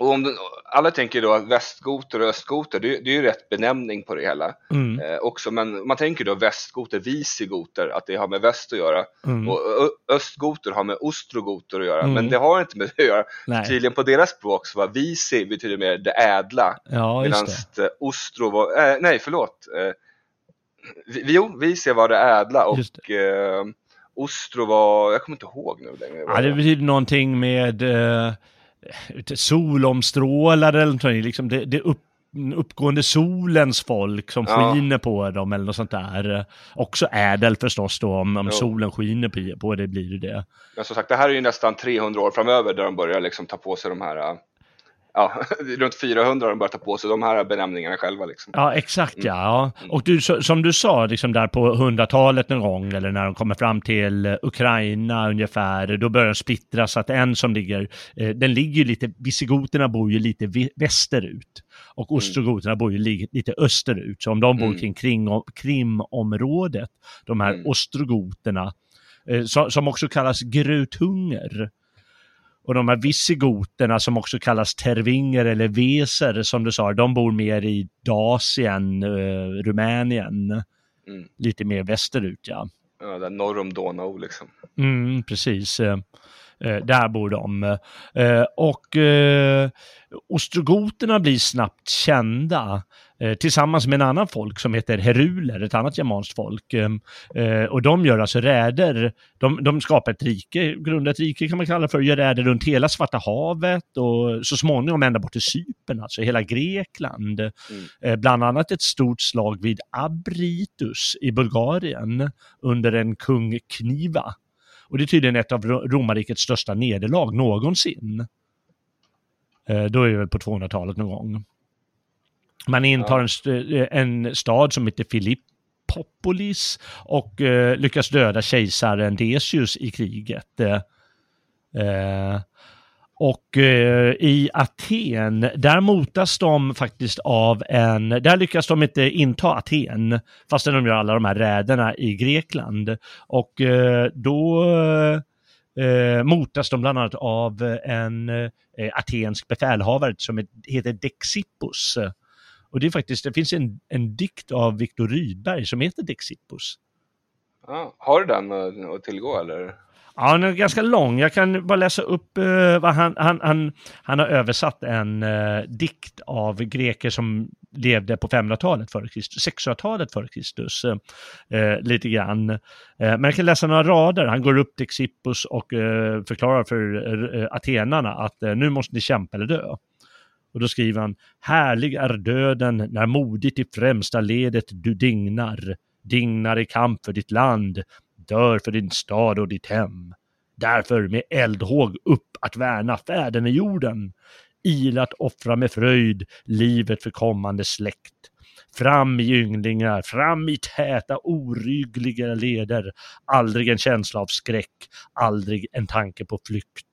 och om den, alla tänker då att västgoter och östgoter, det, det är ju rätt benämning på det hela mm. eh, också. Men man tänker då västgoter, visigoter, att det har med väst att göra. Mm. Och ö, östgoter har med ostrogoter att göra. Mm. Men det har inte med det att göra. Nej. Tydligen på deras språk så var visi betyder mer det ädla. Ja, medan ostro var, eh, nej förlåt. Eh, vi, jo, visi var det ädla och... Eh, ostro var, jag kommer inte ihåg nu längre. Ja, det betyder någonting med eh, solomstrålar eller någonting, liksom det, det upp, uppgående solens folk som ja. skiner på dem eller något sånt där. Också ädel förstås då, om, om solen skiner på, på det blir det det. Men som sagt, det här är ju nästan trehundra år framöver där de börjar liksom ta på sig de här... Ja, runt fyrahundra har de börjat ta på sig de här benämningarna själva. Liksom. Ja, exakt. Mm. ja. Och du, som du sa, liksom där på hundratalet någon gång, eller när de kommer fram till Ukraina ungefär, då börjar de splittras att en som ligger, den ligger lite, visigoterna bor ju lite västerut och ostrogoterna mm. bor ju lite österut. Så om de bor mm. kring, kring Krimområdet, de här mm. ostrogoterna, som också kallas gruthunger. Och de här visigoterna som också kallas tervinger eller veser som du sa, de bor mer i Dasien, eh, Rumänien, mm. lite mer västerut, ja. Ja, där norr om Donau liksom. Mm, precis. Eh, där bor de. Eh, och eh, ostrogoterna blir snabbt kända eh, tillsammans med en annan folk som heter Heruler, ett annat germanskt folk. Eh, och de gör alltså räder. De, de skapar ett rike, grundat rike kan man kalla det för, gör räder runt hela Svarta havet och så småningom ända bort till Cypern, alltså hela Grekland. Mm. Eh, bland annat ett stort slag vid Abritus i Bulgarien under en kung Kniva. Och det är tydligen ett av romarrikets största nederlag någonsin. Eh, då är det väl på tvåhundratalet någon gång. Man intar ja. en, st- en stad som heter Filippopolis och eh, lyckas döda kejsaren Decius i kriget. Eh, och eh, i Aten, där motas de faktiskt av en... Där lyckas de inte inta Aten, fastän de gör alla de här räderna i Grekland. Och eh, då... Eh, motas de bland annat av en eh, atensk befälhavare som heter Dexippus. Och det är faktiskt, det finns en, en dikt av Viktor Rydberg som heter Dexippus. Ja, har du den att, att tillgå eller? Ja, den är ganska lång. Jag kan bara läsa upp eh, vad han, han, han, han har översatt en eh, dikt av greker som levde på femhundratalet före Kristus, sexhundratalet före Kristus, eh, lite grann. Eh, men jag kan läsa några rader. Han går upp till Dexippus och eh, förklarar för eh, atenarna att eh, nu måste ni kämpa eller dö. Och då skriver han: härlig är döden när modigt i främsta ledet du dignar, dignar i kamp för ditt land, dör för din stad och ditt hem. Därför med eldhåg upp att värna färden i jorden, ilat offra med fröjd livet för kommande släkt. Fram i ynglingar, fram i täta oryggliga leder, aldrig en känsla av skräck, aldrig en tanke på flykt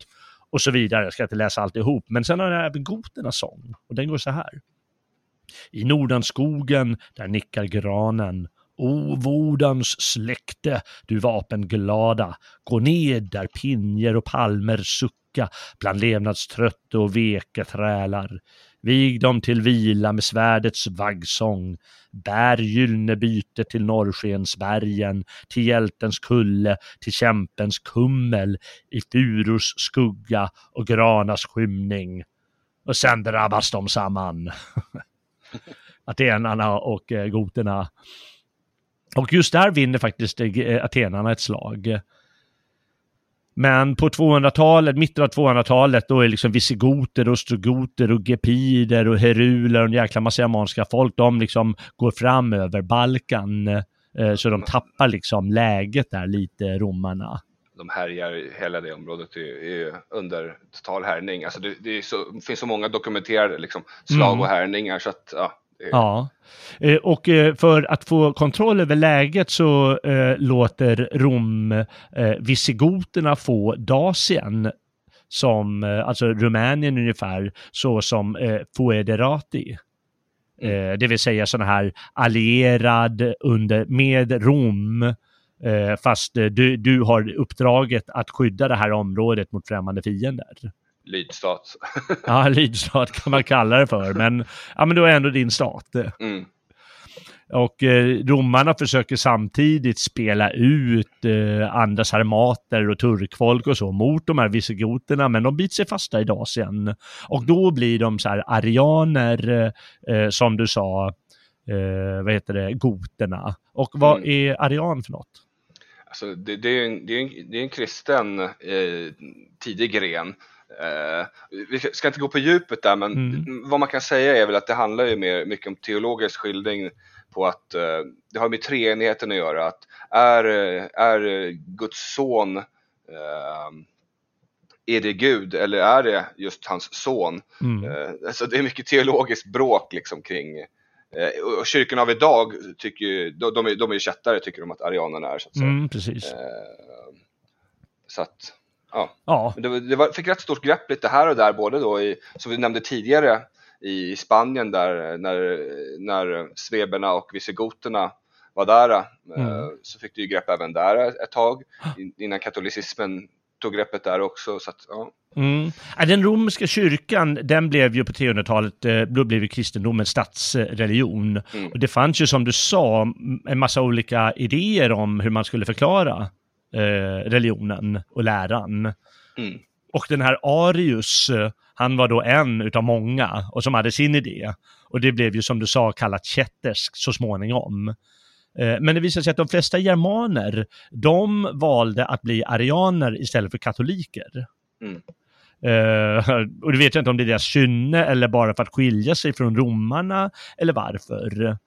och så vidare. Jag ska inte läsa allt ihop, men sen har jag även goternas sång och den går så här: i Nordanskogen där nickar granen, o vordans släkte, du vapenglada, gå ned där pinjer och palmer sucka bland levnadströtta och veka trälar. Vig dem till vila med svärdets vaggsång, bär gyllne byte till norrskensbergen, till hjältens kulle, till kämpens kummel, i furors skugga och granas skymning. Och sen drabbas de samman. Atenarna och goterna. Och just där vinner faktiskt atenarna ett slag. Men på tvåhundratalet, mitten av tvåhundratalet, då är liksom visigoter, ostrogoter och gepider och heruler och en jäkla massa germanska folk, de liksom går fram över Balkan. Så de tappar liksom läget där lite, romarna. De härjar hela det området är, är under total härning. Alltså det, det, är så, det finns så många dokumenterade liksom, slag och härningar så att... Ja. Ja, och för att få kontroll över läget så låter Rom visigoterna få Dasien som, alltså Rumänien ungefär, så som eh, foederati. Mm. Eh, det vill säga sådana här allierad under, med Rom, eh, fast du, du har uppdraget att skydda det här området mot främmande fiender. Lydstat. Ja, lydstat kan man kalla det för, men, ja, men då är ändå din stat. Mm. Och eh, romarna försöker samtidigt spela ut eh, andra sarmater och turkfolk och så mot de här visigoterna, men de biter sig fasta i Dasien. Och då blir de så här arianer, eh, som du sa, eh, vad heter det, goterna. Och vad mm. är arian för något? Alltså, det, det är en, det är en, det är en kristen eh, tidig gren. Uh, vi ska inte gå på djupet där, men mm. vad man kan säga är väl att det handlar ju mer, mycket om teologisk skildring på att uh, det har med treenigheten att göra, att är, är Guds son, uh, är det Gud eller är det just hans son? Mm. Uh, alltså det är mycket teologiskt bråk liksom kring, uh, och kyrkan av idag tycker ju, de, de, de är ju kättare, tycker de att arianerna är, så att säga. Mm, precis. Uh, så att Ja, ja. Det, det var, fick rätt stort grepp lite här och där, både då i, som vi nämnde tidigare, i Spanien där när, när sveberna och visigoterna var där, mm. så fick det ju grepp även där ett tag, innan katolicismen tog greppet där också, så att, ja. Mm. Den romerska kyrkan, den blev ju på trehundratalet, då blev ju kristendomen statsreligion, mm. och det fanns ju, som du sa, en massa olika idéer om hur man skulle förklara religionen och läran. Mm. Och den här Arius, han var då en utav många och som hade sin idé. Och det blev ju, som du sa, kallat kättersk så småningom. Men det visar sig att de flesta germaner, de valde att bli arianer istället för katoliker. Mm. Och det vet jag inte om det är deras kynne eller bara för att skilja sig från romarna eller varför.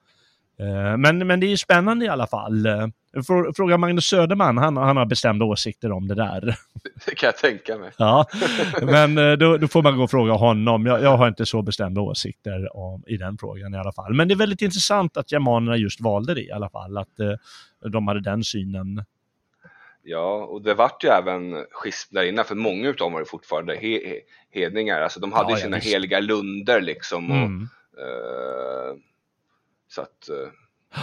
Men, men det är spännande i alla fall. Fråga Magnus Söderman, han, han har bestämda åsikter om det där. Det kan jag tänka mig. Ja, men då, då får man gå och fråga honom. Jag, jag har inte så bestämda åsikter om, i den frågan i alla fall. Men det är väldigt intressant att germanerna just valde det i alla fall, att eh, de hade den synen. Ja, och det vart ju även schism där innan, för många av dem var det fortfarande he, he, hedningar. Alltså de hade ja, ju sina visst. heliga lunder liksom. Och, mm. eh, så att, eh,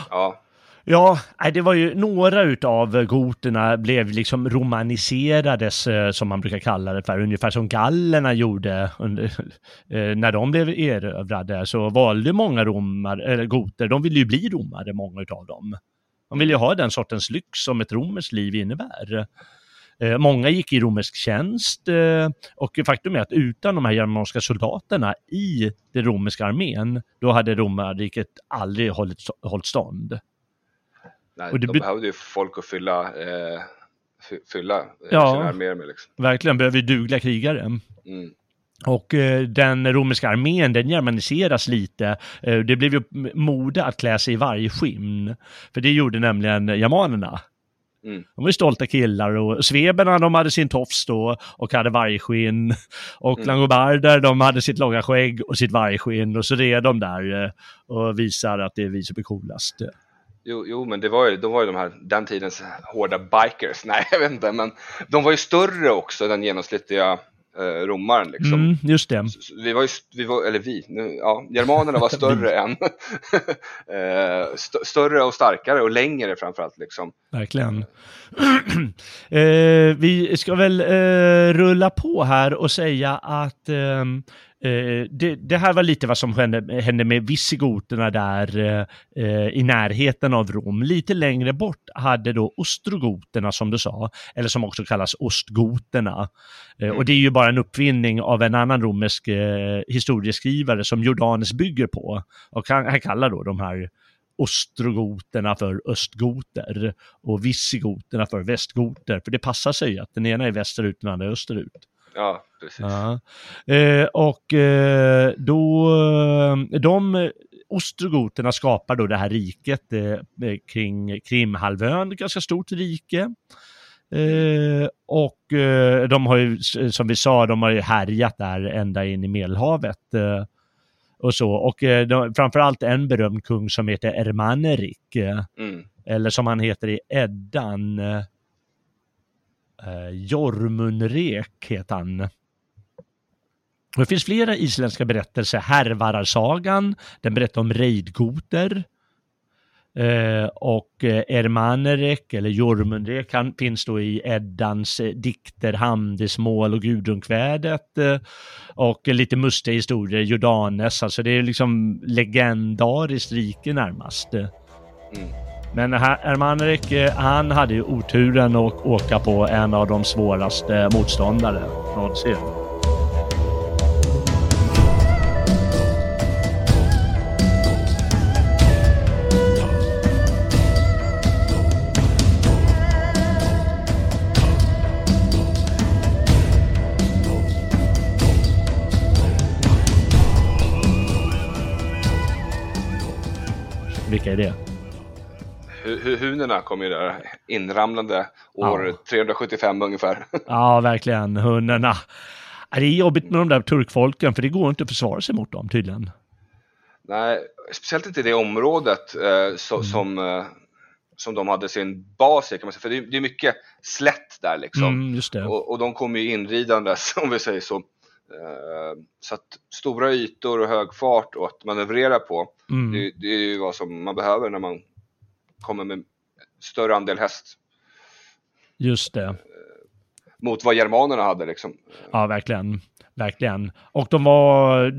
ja... Ja, det var ju några utav goterna blev liksom romaniserades, som man brukar kalla det för, ungefär som gallerna gjorde under, när de blev erövrade, så valde många romar, eller goter, de ville ju bli romare, många utav dem. De ville ju ha den sortens lyx som ett romers liv innebär. Många gick i romersk tjänst, och faktum är att utan de här germanska soldaterna i den romerska armén, då hade romarriket aldrig hållit, hållit stånd. Nej, och det de be- behövde ju folk att fylla, eh, fylla ja, sina arméer med. Liksom. Verkligen, behöver ju dugliga krigare. Mm. Och eh, den romerska armén, den germaniseras lite. Eh, det blev ju mode att klä sig i varje skinn. För det gjorde nämligen germanerna. Mm. De var ju stolta killar, och sveberna, de hade sin tofs då och hade vargskinn, och mm. Langobarder, de hade sitt långa skägg och sitt vargskinn, och så är de där eh, och visar att det är vi som är coolast. Jo, jo, men det var ju, de var ju de här, den tidens hårda bikers. Nej, jag vet inte, men de var ju större också, den genomsnittliga eh, romaren liksom. Mm, just det. Så, vi var ju, vi var, eller vi, nu, ja, germanerna var större än, eh, st- större och starkare och längre framförallt liksom. Verkligen. eh, vi ska väl eh, rulla på här och säga att... Eh, Uh, det, det här var lite vad som hände, hände med visigoterna där uh, i närheten av Rom. Lite längre bort hade då ostrogoterna, som du sa, eller som också kallas ostgoterna. Uh, och det är ju bara en uppfinning av en annan romersk uh, historieskrivare som Jordanes bygger på. Och han, han kallar då de här ostrogoterna för östgoter och visigoterna för västgoter. För det passar sig att den ena är västerut och den andra är österut. Ja, precis. Ja. Eh, och eh, då de ostrogoterna skapar då det här riket eh, kring Krimhalvön, ganska stort rike. Eh, och eh, de har ju, som vi sa, de har ju härjat där ända in i Medelhavet. Eh, och så och eh, de, framförallt en berömd kung som heter Ermanerik, eh, mm. eller som han heter i Eddan, Eh, Jormunrek heter han. Det finns flera isländska berättelser. Härvararsagan, den berättar om rejdgoter. Eh, och Ermanerek eller Jormunrek han finns då i Eddans eh, dikter, Hamdismål och Gudunkvädet, eh, och lite mustiga historier, Jordanes, alltså det är liksom legendariskt rike närmast. Mm. Men Ermanerek eh, han hade ju oturen att åka på en av de svåraste motståndare någonsin. Vilka är det? Hunerna kommer ju där inramlande år ja. trehundrasjuttiofem ungefär. Ja, verkligen. Hunerna. Det är jobbigt med de där turkfolken, för det går inte att försvara sig mot dem tydligen. Nej, speciellt inte i det området eh, så, mm. som, eh, som de hade sin bas i, kan man säga. För det är, det är mycket slätt där liksom. Mm, just det. Och, och de kommer ju inridande, som vi säger så. Så att stora ytor och hög fart och att manövrera på mm. det, det är ju vad som man behöver när man kommer med större andel häst. Just det. Mot vad germanerna hade liksom. Ja, verkligen. Verkligen. Och de var,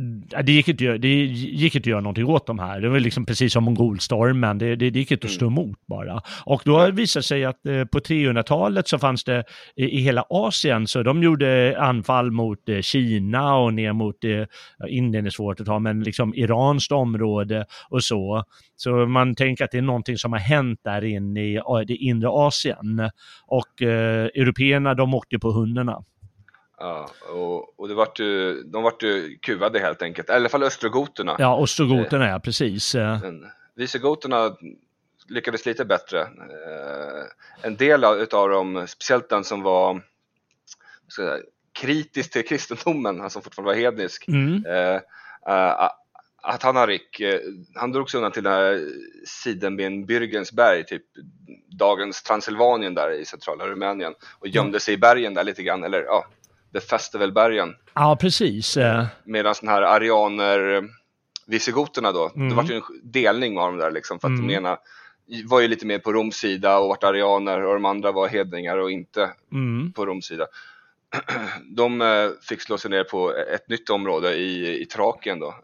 det gick inte, det gick inte att göra någonting åt dem här. Det var liksom precis som mongolstormen. Det, det, det gick inte att stå emot bara. Och då visade sig att på trehundratalet så fanns det i hela Asien, så de gjorde anfall mot Kina och ner mot, Indien är svårt att ta, men liksom Irans område och så. Så man tänker att det är någonting som har hänt där inne i det inre Asien. Och eh, européerna, de åkte på hundarna. Ja, och, och det vart ju, de vart ju kuvade helt enkelt. I alla fall östrogoterna. Ja, östrogoterna, eh, ja, precis. Visegoterna lyckades lite bättre. Eh, en del av, utav dem, speciellt den som var ska jag säga, kritisk till kristendomen, han alltså som fortfarande var hednisk. Mm. Eh, eh, att han Harik, eh, han drogs undan till den här Sidenbyn Bürgensberg, typ dagens Transylvanien där i centrala Rumänien. Och gömde mm. sig i bergen där lite grann, eller ja. The Festivalbergen. Ja, precis. Medan sådana här arianer visigoterna då, mm. det var ju en delning av dem där liksom, för att mm. de ena var ju lite mer på Roms sida och vart arianer, och de andra var hedningar och inte mm. på Roms sida. De fick slå sig ner på ett nytt område i, i Trakien då,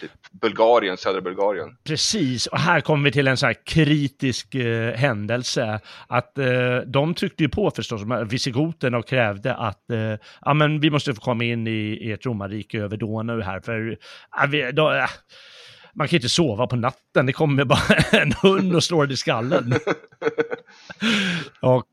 typ Bulgarien, södra Bulgarien. Precis, och här kommer vi till en så här kritisk eh, händelse att eh, de tryckte ju på förstås, visigoterna, och krävde att eh, ja, men vi måste få komma in i, i ett romarrike över Donau här, för ja, vi, då, ja, man kan inte sova på natten, det kommer bara en hund och slår dig i skallen. Och,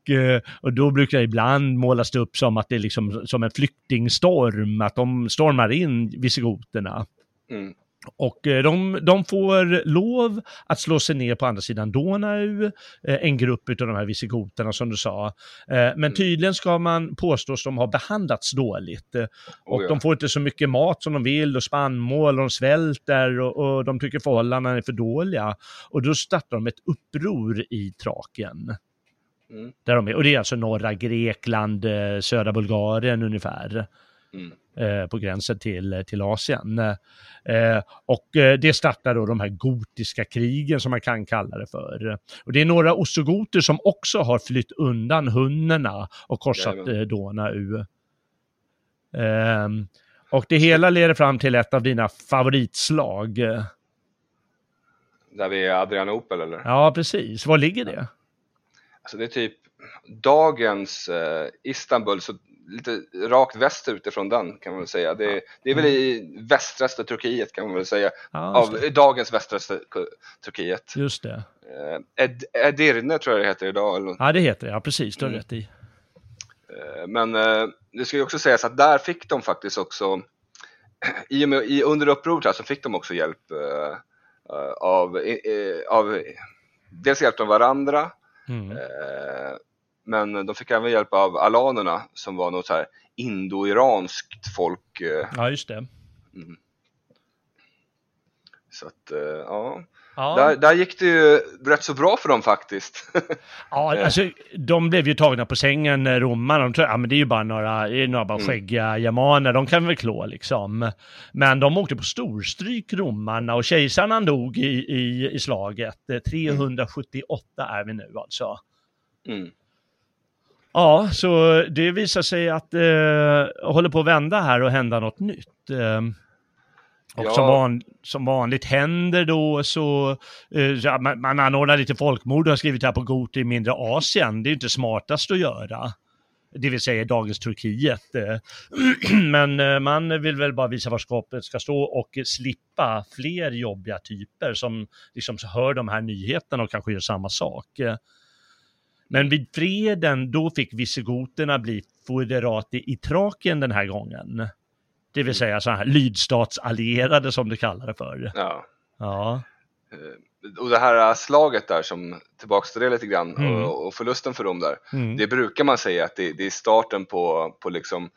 och då brukar det ibland målas det upp som att det är liksom som en flyktingstorm, att de stormar in visigoterna. Mm. Och de, de får lov att slå sig ner på andra sidan Donau, en grupp utav de här visigoterna som du sa. Men tydligen ska man påstå att de har behandlats dåligt. Och oh ja. de får inte så mycket mat som de vill, och spannmål, och de svälter, och, och de tycker förhållandena är för dåliga. Och då startar de ett uppror i Trakien. Mm. Där de är. Och det är alltså norra Grekland, södra Bulgarien ungefär. Mm. Eh, på gränsen till, till Asien. Eh, och eh, det startar då de här gotiska krigen, som man kan kalla det för. Och det är några ostrogoter som också har flytt undan hunnerna och korsat eh, Donau. Eh, och det hela leder fram till ett av dina favoritslag. Där vi är Adrianopel, eller? Ja, precis. Var ligger det? Alltså det är typ dagens eh, Istanbul, så lite rakt västerut ifrån den, kan man väl säga. Det, det är väl i västraste Turkiet, kan man väl säga. Ja, av dagens västraste Turkiet. Just det. Ed, Edirne tror jag det heter idag. Eller? Ja, det heter det. Ja, precis. Det har mm. rätt i. Men det ska ju också sägas att där fick de faktiskt också, i och med, i under upproret här, så fick de också hjälp av, av dels hjälp av varandra, mm. eh, men de fick även hjälp av alanerna, som var något så här indo-iranskt folk. Ja, just det. Mm. Så att, ja. Ja. Där, där gick det ju rätt så bra för dem faktiskt. Ja, alltså de blev ju tagna på sängen, romarna. De tror, ja, men det är ju bara några, några bara mm. skäggiga germaner, de kan väl klå liksom. Men de åkte på storstryk, romarna, och kejsarna dog i, i, i slaget. trehundrasjuttioåtta mm. är vi nu alltså. Mm. Ja, så det visar sig att eh, håller på att vända här och hända något nytt. Eh, Och ja. som, van, som vanligt händer då så, eh, så man, man anordnar lite folkmord, har skrivit här på Goter i mindre Asien. Det är ju inte smartast att göra, det vill säga dagens Turkiet. Eh. Men eh, man vill väl bara visa var skåpet ska stå och slippa fler jobbiga typer som liksom hör de här nyheterna och kanske gör samma sak. Eh. Men vid freden då fick visigoterna bli foederati i Trakien den här gången. Det vill säga så här lydstatsallierade som det kallade för. Ja. Ja. Och det här slaget där, som tillbaks till det lite grann, mm. och, och förlusten för dem där. Mm. Det brukar man säga att det, det är starten på, på liksom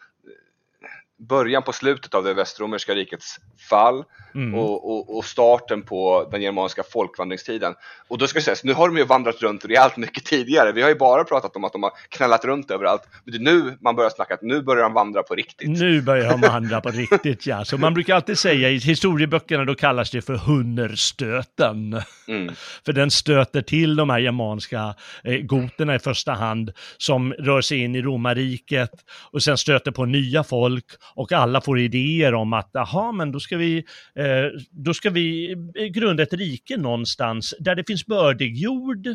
början på slutet av det västromerska rikets fall, mm. och, och, och starten på den germanska folkvandringstiden. Och då ska vi säga, nu har de ju vandrat runt rejält mycket tidigare. Vi har ju bara pratat om att de har knallat runt överallt. Men det är nu man börjar snacka att nu börjar de vandra på riktigt. Nu börjar de vandra på riktigt, ja. Så man brukar alltid säga i historieböckerna, då kallas det för hunnerstöten. Mm. För den stöter till de här germanska eh, goterna i första hand, som rör sig in i romarriket och sen stöter på nya folk. Och alla får idéer om att aha, men då ska vi eh, då ska vi grunda ett rike någonstans där det finns bördig jord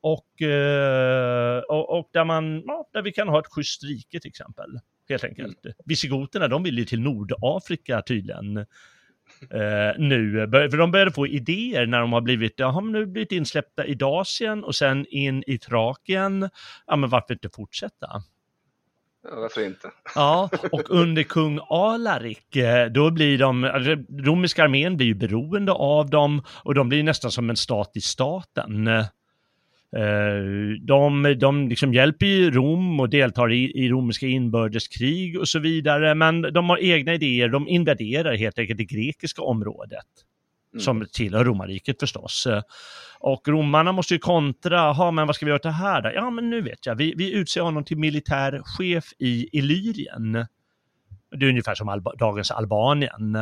och, eh, och, och där man ja, där vi kan ha ett schysst rike till exempel, helt enkelt. Mm. Visigoterna, de vill ju till Nordafrika tydligen eh, nu, för de började få idéer när de har blivit ja, men nu blivit insläppta i Dasien och sen in i Trakien. Ja, men varför inte fortsätta? Ja, varför inte? Ja, och under kung Alarik, då blir de, romerska armén blir ju beroende av dem och de blir nästan som en stat i staten. De, de liksom hjälper ju Rom och deltar i, i romerska inbördeskrig och så vidare, men de har egna idéer, de invaderar helt enkelt det grekiska området. Mm. Som tillhör romarriket förstås. Och romarna måste ju kontra. Ja, men vad ska vi göra till här då? Ja, men nu vet jag. Vi, vi utser honom till militär chef i Illyrien. Det är ungefär som Alba, dagens Albanien.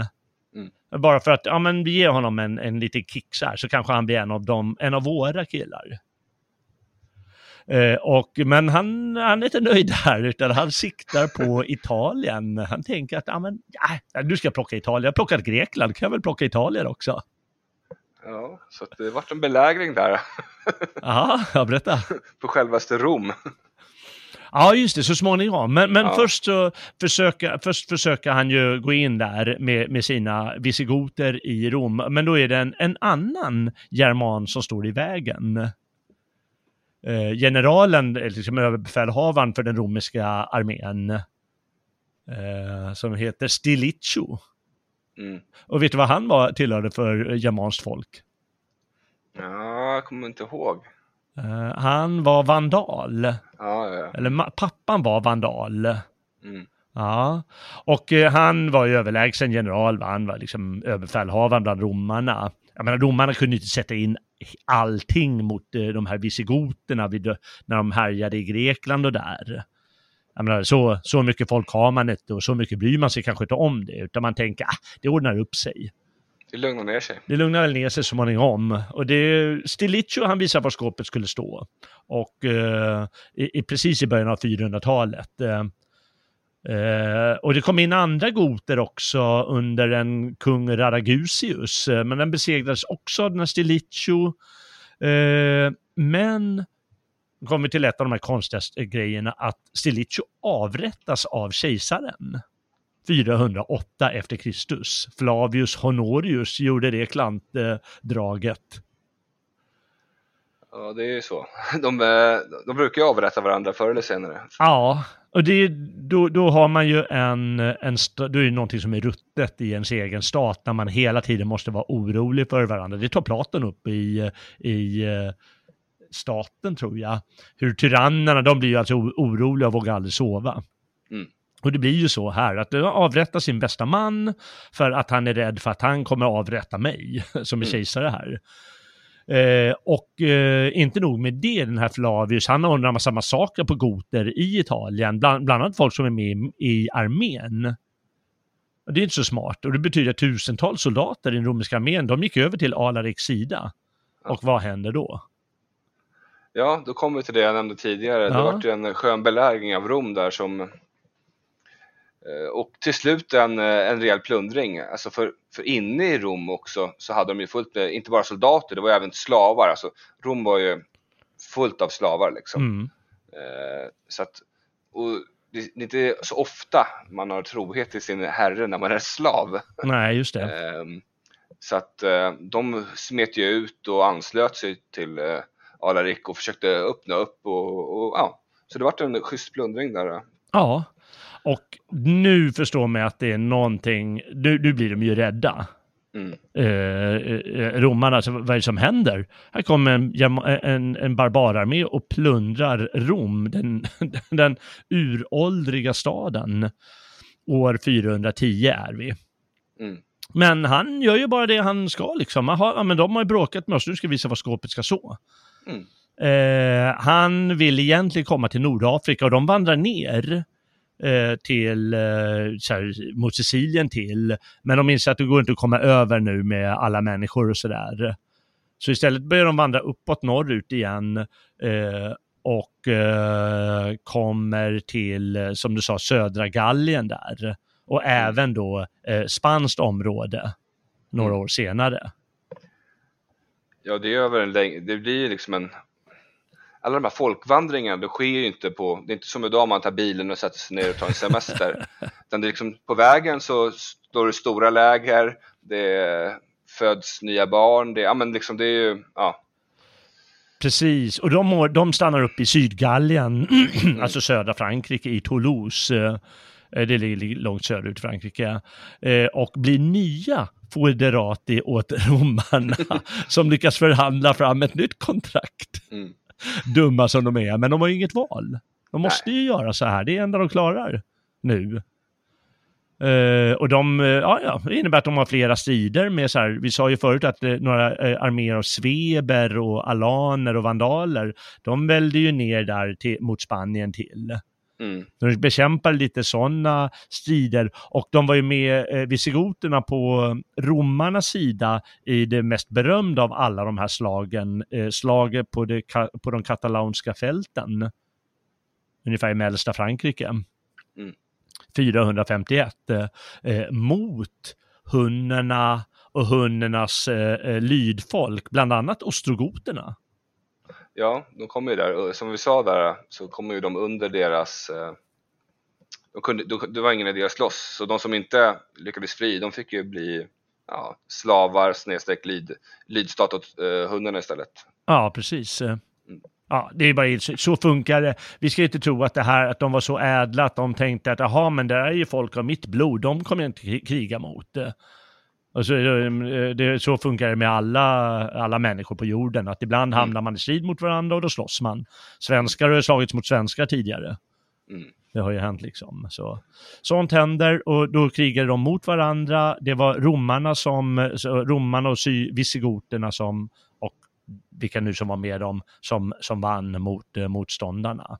Mm. Bara för att ja, men vi ger honom en, en liten kick så här, så kanske han blir en av, dem, en av våra killar. Eh, och, men han, han är inte nöjd här, utan han siktar på Italien. Han tänker att ja, men, ja, du ska plocka Italien, jag har plockat Grekland, kan jag väl plocka Italien också. Ja, så att det vart en belägring där. Aha, ja, berätta. På självaste Rom. Ja, just det, så småningom. Men, men ja. först, så försöker, först försöker han ju gå in där med, med sina visigoter i Rom. Men då är det en, en annan german som står i vägen. Generalen, liksom överbefälhavaren för den romerska armén, eh, som heter Stilicho. Mm. Och vet du vad han var tillhörde för germanskt folk? Ja, jag kommer inte ihåg. Eh, han var vandal. Ja, ja. Eller ma- pappan var vandal. Mm. Ja, och eh, han var ju överlägsen general, va? Han var liksom överbefälhavaren bland romarna. Jag menar, romarna kunde inte sätta in allting mot eh, de här visigoterna vid, när de härjade i Grekland och där. Jag menar, så, så mycket folk har man inte och så mycket bryr man sig kanske inte om det, utan man tänker att ah, det ordnar upp sig. Det lugnar ner sig. Det lugnar väl ner sig så småningom. Och det, Stilicho, han visar var skåpet skulle stå. Och eh, i, precis i början av fyrahundratalet. Eh, Uh, och det kom in andra goter också under en kung Radagusius, uh, men den besegrades också av den här Stilicho. Uh, men kom vi till ett av de här konstigaste grejerna, att Stilicho avrättas av kejsaren fyrahundraåtta efter Kristus. Flavius Honorius gjorde det klantdraget. Ja, det är ju så. De, de brukar ju avrätta varandra förr eller senare. Ja, och det är, då, då har man ju en, en då är ju någonting som är ruttet i ens egen stat, när man hela tiden måste vara orolig för varandra. Det tar Platon upp i, i staten, tror jag. Hur tyrannerna, de blir ju alltså oroliga och vågar aldrig sova. Mm. Och det blir ju så här, att de avrättar sin bästa man för att han är rädd för att han kommer avrätta mig som är kejsare här. Eh, och eh, inte nog med det, den här Flavius, han har undrat massa massaker på goter i Italien, bland, bland annat folk som är med i armén. Och det är inte så smart, och det betyder att tusentals soldater i den romerska armén, de gick över till Alarics sida. Ja. Och vad hände då? Ja, då kommer vi till det jag nämnde tidigare. Ja. Det var ju en skön belägring av Rom där som... Och till slut en, en rejäl plundring. Alltså för, för inne i Rom också så hade de ju fullt med, inte bara soldater, det var ju även slavar. Alltså Rom var ju fullt av slavar liksom. Mm. Eh, så att, och det, det är inte så ofta man har trohet till sin herre när man är slav. Nej, just det. Eh, så att eh, de smet ju ut och anslöt sig till eh, Alaric och försökte öppna upp. Och, och, ja. Så det var en schysst plundring där. Ja. Och nu förstår man att det är någonting... Nu, nu blir de ju rädda. Mm. Eh, romarna, alltså, vad är det som händer? Här kommer en, en, en barbararmé och plundrar Rom, den, den uråldriga staden. År fyrahundratio är vi. Mm. Men han gör ju bara det han ska. Liksom. Aha, ja, men de har ju bråkat med oss, nu ska vi visa vad skåpet ska så. Mm. Eh, han vill egentligen komma till Nordafrika och de vandrar ner... till så här, mot Sicilien till, men de inser att det går inte att komma över nu med alla människor och sådär. Så istället börjar de vandra uppåt norrut igen eh, och eh, kommer till, som du sa, södra Gallien där och mm. även då eh, spanskt område några mm. år senare. Ja, det är över en läng- det blir liksom en alla de här folkvandringarna, det sker ju inte på, det är inte som idag man tar bilen och sätter sig ner och tar en semester. Utan det är liksom, på vägen så står det stora läger, det föds nya barn, det, ja, men liksom det är ju, ja. Precis, och de, de stannar upp i Sydgallien, alltså södra Frankrike, i Toulouse. Det ligger långt söderut Frankrike. Och blir nya foederati åt romarna som lyckas förhandla fram ett nytt kontrakt. Mm. Dumma som de är, men de har ju inget val. De måste Nej. ju göra så här, det är enda de klarar nu. Eh, och de, ja, ja, det innebär att de har flera strider med så här, vi sa ju förut att eh, några eh, arméer av Sveber och Alemanner och Vandaler, de välde ju ner där till, mot Spanien till. Mm. De bekämpade lite sådana strider och de var ju med eh, visigoterna på romarnas sida i det mest berömda av alla de här slagen, eh, slaget på, det, på de katalanska fälten ungefär i mellersta Frankrike mm. fyrahundrafemtioett eh, mot hunnerna och hunnernas eh, lydfolk, bland annat ostrogoterna. Ja, de kommer ju där, som vi sa där, så kommer ju de under deras, de kunde, det var ingen idé att slåss, så de som inte lyckades fri, de fick ju bli ja, slavar, snedstreck, lyd, lydstat åt eh, hundarna istället. Ja, precis. Mm. Ja, det är bara så funkar det. Vi ska inte tro att det här, att de var så ädla att de tänkte att, jaha, men det är ju folk av mitt blod, de kommer jag inte kriga mot. Alltså, det, så funkar det med alla, alla människor på jorden, att ibland mm. hamnar man i strid mot varandra och då slåss man. Svenskar har slagits mot svenskar tidigare. Mm. Det har ju hänt liksom. Så, sånt händer och då krigar de mot varandra. Det var romarna som romarna och sy, visigoterna som, och vilka nu som var med dem, som, som vann mot eh, motståndarna.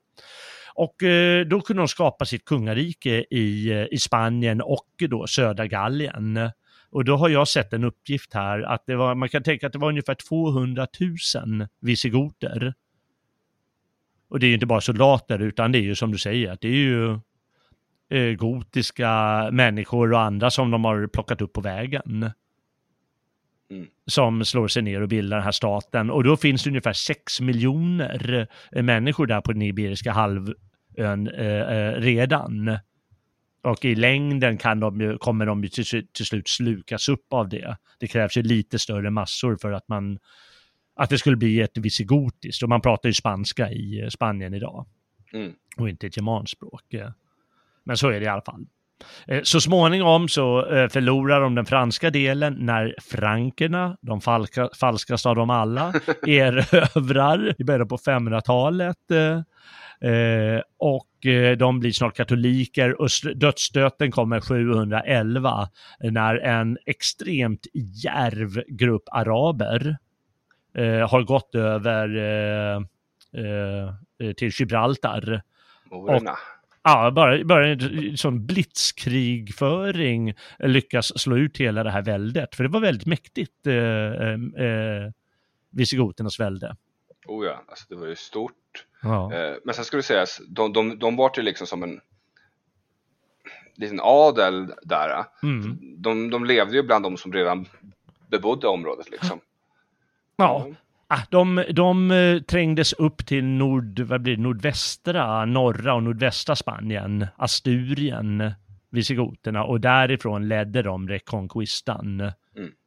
Och eh, då kunde de skapa sitt kungarike i, i Spanien och då södra Gallien. Och då har jag sett en uppgift här att det var, man kan tänka att det var ungefär tvåhundratusen visigoter. Och det är ju inte bara soldater, utan det är ju som du säger att det är ju eh, gotiska människor och andra som de har plockat upp på vägen. Mm. Som slår sig ner och bildar den här staten. Och då finns det ungefär sex miljoner människor där på den iberiska halvön eh, redan. Och i längden kan de ju, kommer de ju till, till slut slukas upp av det. Det krävs ju lite större massor för att, man, att det skulle bli ett visigotiskt. Och man pratar ju spanska i Spanien idag. Mm. Och inte ett germanspråk. Men så är det i alla fall. Så småningom så förlorar de den franska delen när frankerna, de falka, falskaste av dem alla, erövrar i början på femhundratalet. Eh, och eh, de blir snart katoliker och dödsstöten kommer sjuhundraelva när en extremt djärv grupp araber eh, har gått över eh, eh, till Gibraltar. Morerna. Och, ja, bara, bara en sån blitzkrigföring lyckas slå ut hela det här väldet. För det var väldigt mäktigt, eh, eh, visigoternas välde. Oh ja, alltså det var ju stort. Ja. Eh, men sen skulle det sägas, de, de, de var ju liksom som en liten adel där. Mm. De, de levde ju bland de som redan bebodde området liksom. Ja, mm. Ah, de, de trängdes upp till nord, vad blir det, nordvästra, norra och nordvästra Spanien, Asturien, visigoterna, och därifrån ledde de reconquistan. Mm.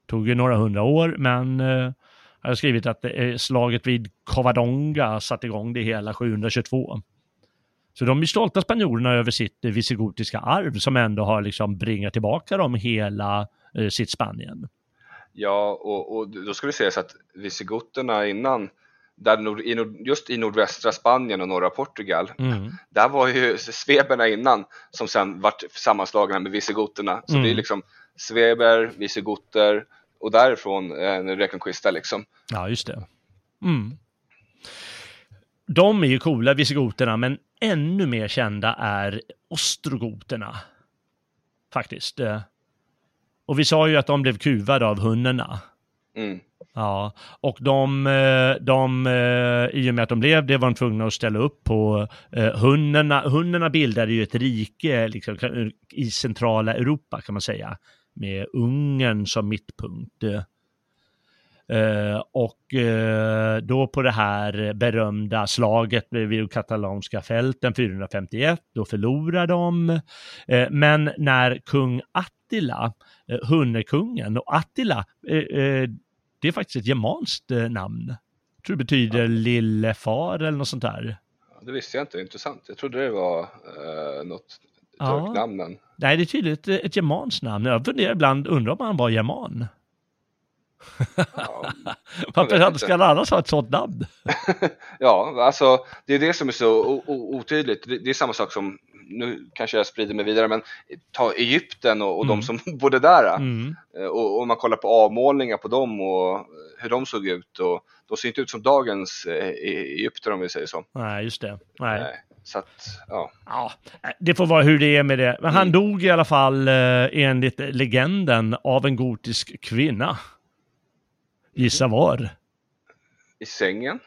Tog ju några hundra år, men eh, jag har skrivit att eh, slaget vid Covadonga satte igång det hela sjuhundratjugotvå. Så de är stolta spanjorerna över sitt eh, visigotiska arv som ändå har liksom bringat tillbaka dem hela eh, sitt Spanien. Ja, och, och då skulle vi säga så att visigoterna innan, där nord, i nord, just i nordvästra Spanien och norra Portugal, mm. där var ju sveberna innan som sen vart sammanslagna med visigoterna. Så mm. det är liksom sveber, visigoter och därifrån en reconquista liksom. Ja, just det. Mm. De är ju coola, visigoterna, men ännu mer kända är ostrogoterna, faktiskt. Och vi sa ju att de blev kuvade av hunnerna. Mm. Ja, och de, de, i och med att de blev det var de tvungna att ställa upp på hunnerna. Hunnerna bildade ju ett rike liksom, i centrala Europa kan man säga. Med Ungern som mittpunkt. Och då på det här berömda slaget vid katalanska fälten fyrahundrafemtioett, då förlorar de. Men när kung Attila, hunnerkungen, och Attila, det är faktiskt ett germanskt namn. Jag tror det betyder ja. Lillefar eller något sånt där. Ja, det visste jag inte, intressant. Jag trodde det var eh, något turknamnen. Ja. Nej, det är tydligt ett germanskt namn. Jag funderar ibland, undrar om han var german. Ja, varför ska alla ha ett sånt namn? Ja, alltså det är det som är så o- o- otydligt. Det, det är samma sak som, nu kanske jag sprider mig vidare, men ta Egypten och, och mm. de som bodde där. Mm. Och om man kollar på avmålningar på dem och hur de såg ut, och de ser inte ut som dagens Egypten om vi säger så. Nej, just det. Nej. Nej. Så att, ja. Ja, det får vara hur det är med det. Men han mm. dog i alla fall enligt legenden av en gotisk kvinna. Gissa var? I sängen?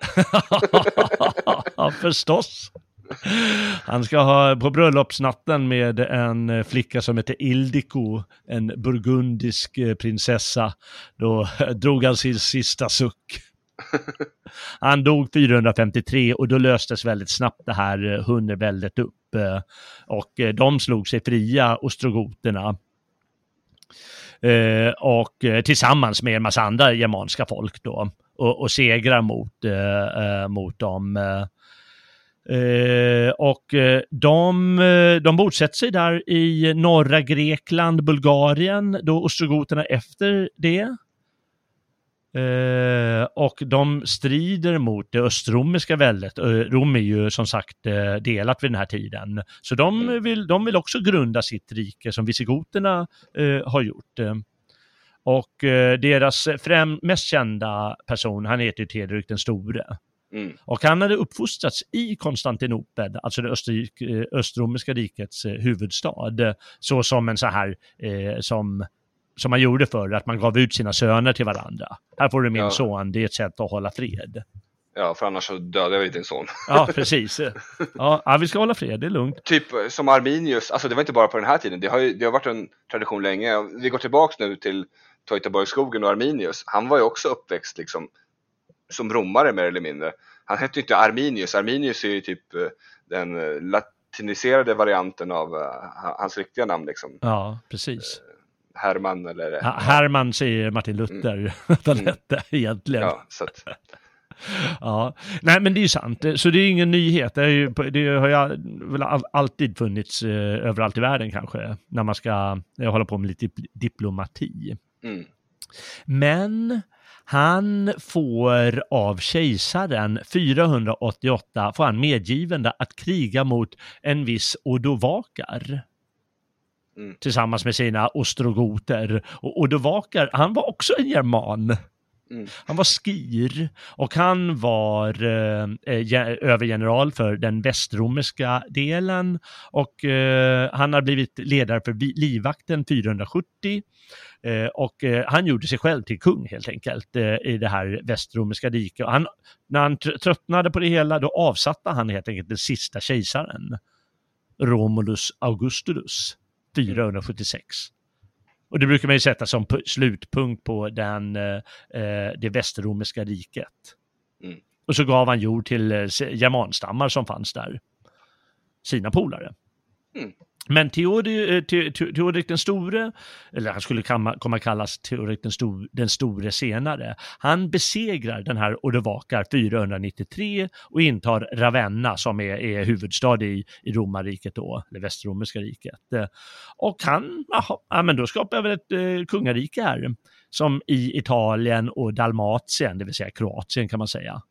Ja, förstås. Han ska ha på bröllopsnatten med en flicka som heter Ildiko, en burgundisk prinsessa. Då drog han sin sista suck. Han dog fyrahundrafemtiotre och då löstes väldigt snabbt det här hunnerväldet upp. Och de slog sig fria, ostrogoterna. Eh, och eh, tillsammans med en massa andra germanska folk då, och, och segrar mot, eh, mot dem. Eh, och de, de bosätter sig där i norra Grekland, Bulgarien, då ostrogoterna efter det. Eh, och de strider mot det östromerska väldet. Rom är ju som sagt delat vid den här tiden. Så de vill, de vill också grunda sitt rike som visigoterna eh, har gjort. Och eh, deras främ, mest kända person, han heter ju Teodrik den store. Mm. Och han hade uppfostrats i Konstantinopel, alltså det östrik, östromerska rikets huvudstad. Så som en så här, eh, som... som man gjorde förr, att man gav ut sina söner till varandra. Här får du min ja. son, det är ett sätt att hålla fred. Ja, för annars så dödar jag inte en son. Ja, precis. Ja, ja, vi ska hålla fred, det är lugnt. Typ som Arminius, alltså det var inte bara på den här tiden, det har, ju, det har varit en tradition länge. Vi går tillbaka nu till Teutoburgskogen och Arminius. Han var ju också uppväxt liksom, som romare mer eller mindre. Han hette ju inte Arminius. Arminius är ju typ den latiniserade varianten av hans riktiga namn. Liksom. Ja, precis. Herman eller det. Ja, Herman säger Martin Luther mm. att han hette egentligen. Ja, så att... ja. Nej, men det är ju sant. Så det är ingen nyhet. Det, är ju, det har ju alltid funnits eh, överallt i världen kanske. När man ska eh, hålla på med lite diplomati. Mm. Men han får av kejsaren fyrahundraåttioåtta får han medgivande att kriga mot en viss odovakar. Mm. Tillsammans med sina ostrogoter. Och Odovakar, han var också en german. Mm. Han var skir och han var eh, ge- övergeneral för den västromerska delen och eh, han har blivit ledare för vi- livvakten fyrahundrasjuttio eh, och eh, han gjorde sig själv till kung helt enkelt eh, i det här västromerska diket. Han, när han tröttnade på det hela, då avsatte han helt enkelt den sista kejsaren, Romulus Augustulus, fyrahundrasjuttiosex. Och det brukar man ju sätta som p- slutpunkt på den, eh, det västromerska riket. Mm. Och så gav han jord till eh, germanstammar som fanns där. Sina polare. Mm. Men Theodrik te- te- te- den store, eller han skulle kamma, komma kallas Theodrik den, sto- den store senare, han besegrar den här Odovakar fyrahundranittiotre och intar Ravenna som är, är huvudstad i, i romarriket då, eller västromerska riket. Och han, aha, ja, men då skapar väl ett eh, kungarike här, som i Italien och Dalmatien, det vill säga Kroatien kan man säga.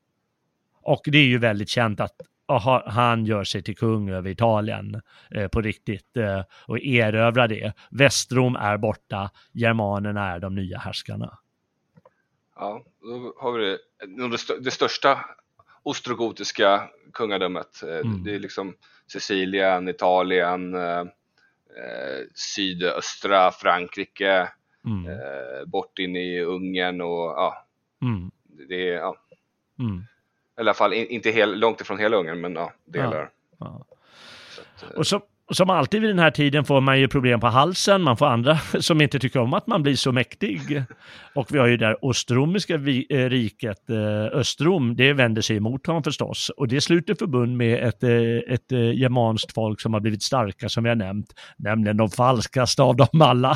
Och det är ju väldigt känt att Aha, han gör sig till kung över Italien eh, på riktigt eh, och erövrar det. Västrom är borta, germanerna är de nya härskarna. Ja, då har vi det, det största ostrogotiska kungadömet. Mm. Det är liksom Sicilien, Italien, eh, sydöstra Frankrike, mm. eh, bort in i Ungern och ja. Mm. Det är ja. Mm. I alla fall inte helt långt ifrån hela Ungern, men ja, delar. Ja, ja. Så att, och så, som alltid vid den här tiden får man ju problem på halsen. Man får andra som inte tycker om att man blir så mäktig. Och vi har ju det där ostromiska riket, Östrom, det vänder sig emot honom förstås. Och det sluter förbund med ett, ett germanskt folk som har blivit starka, som vi har nämnt. Nämligen de falskaste av dem alla.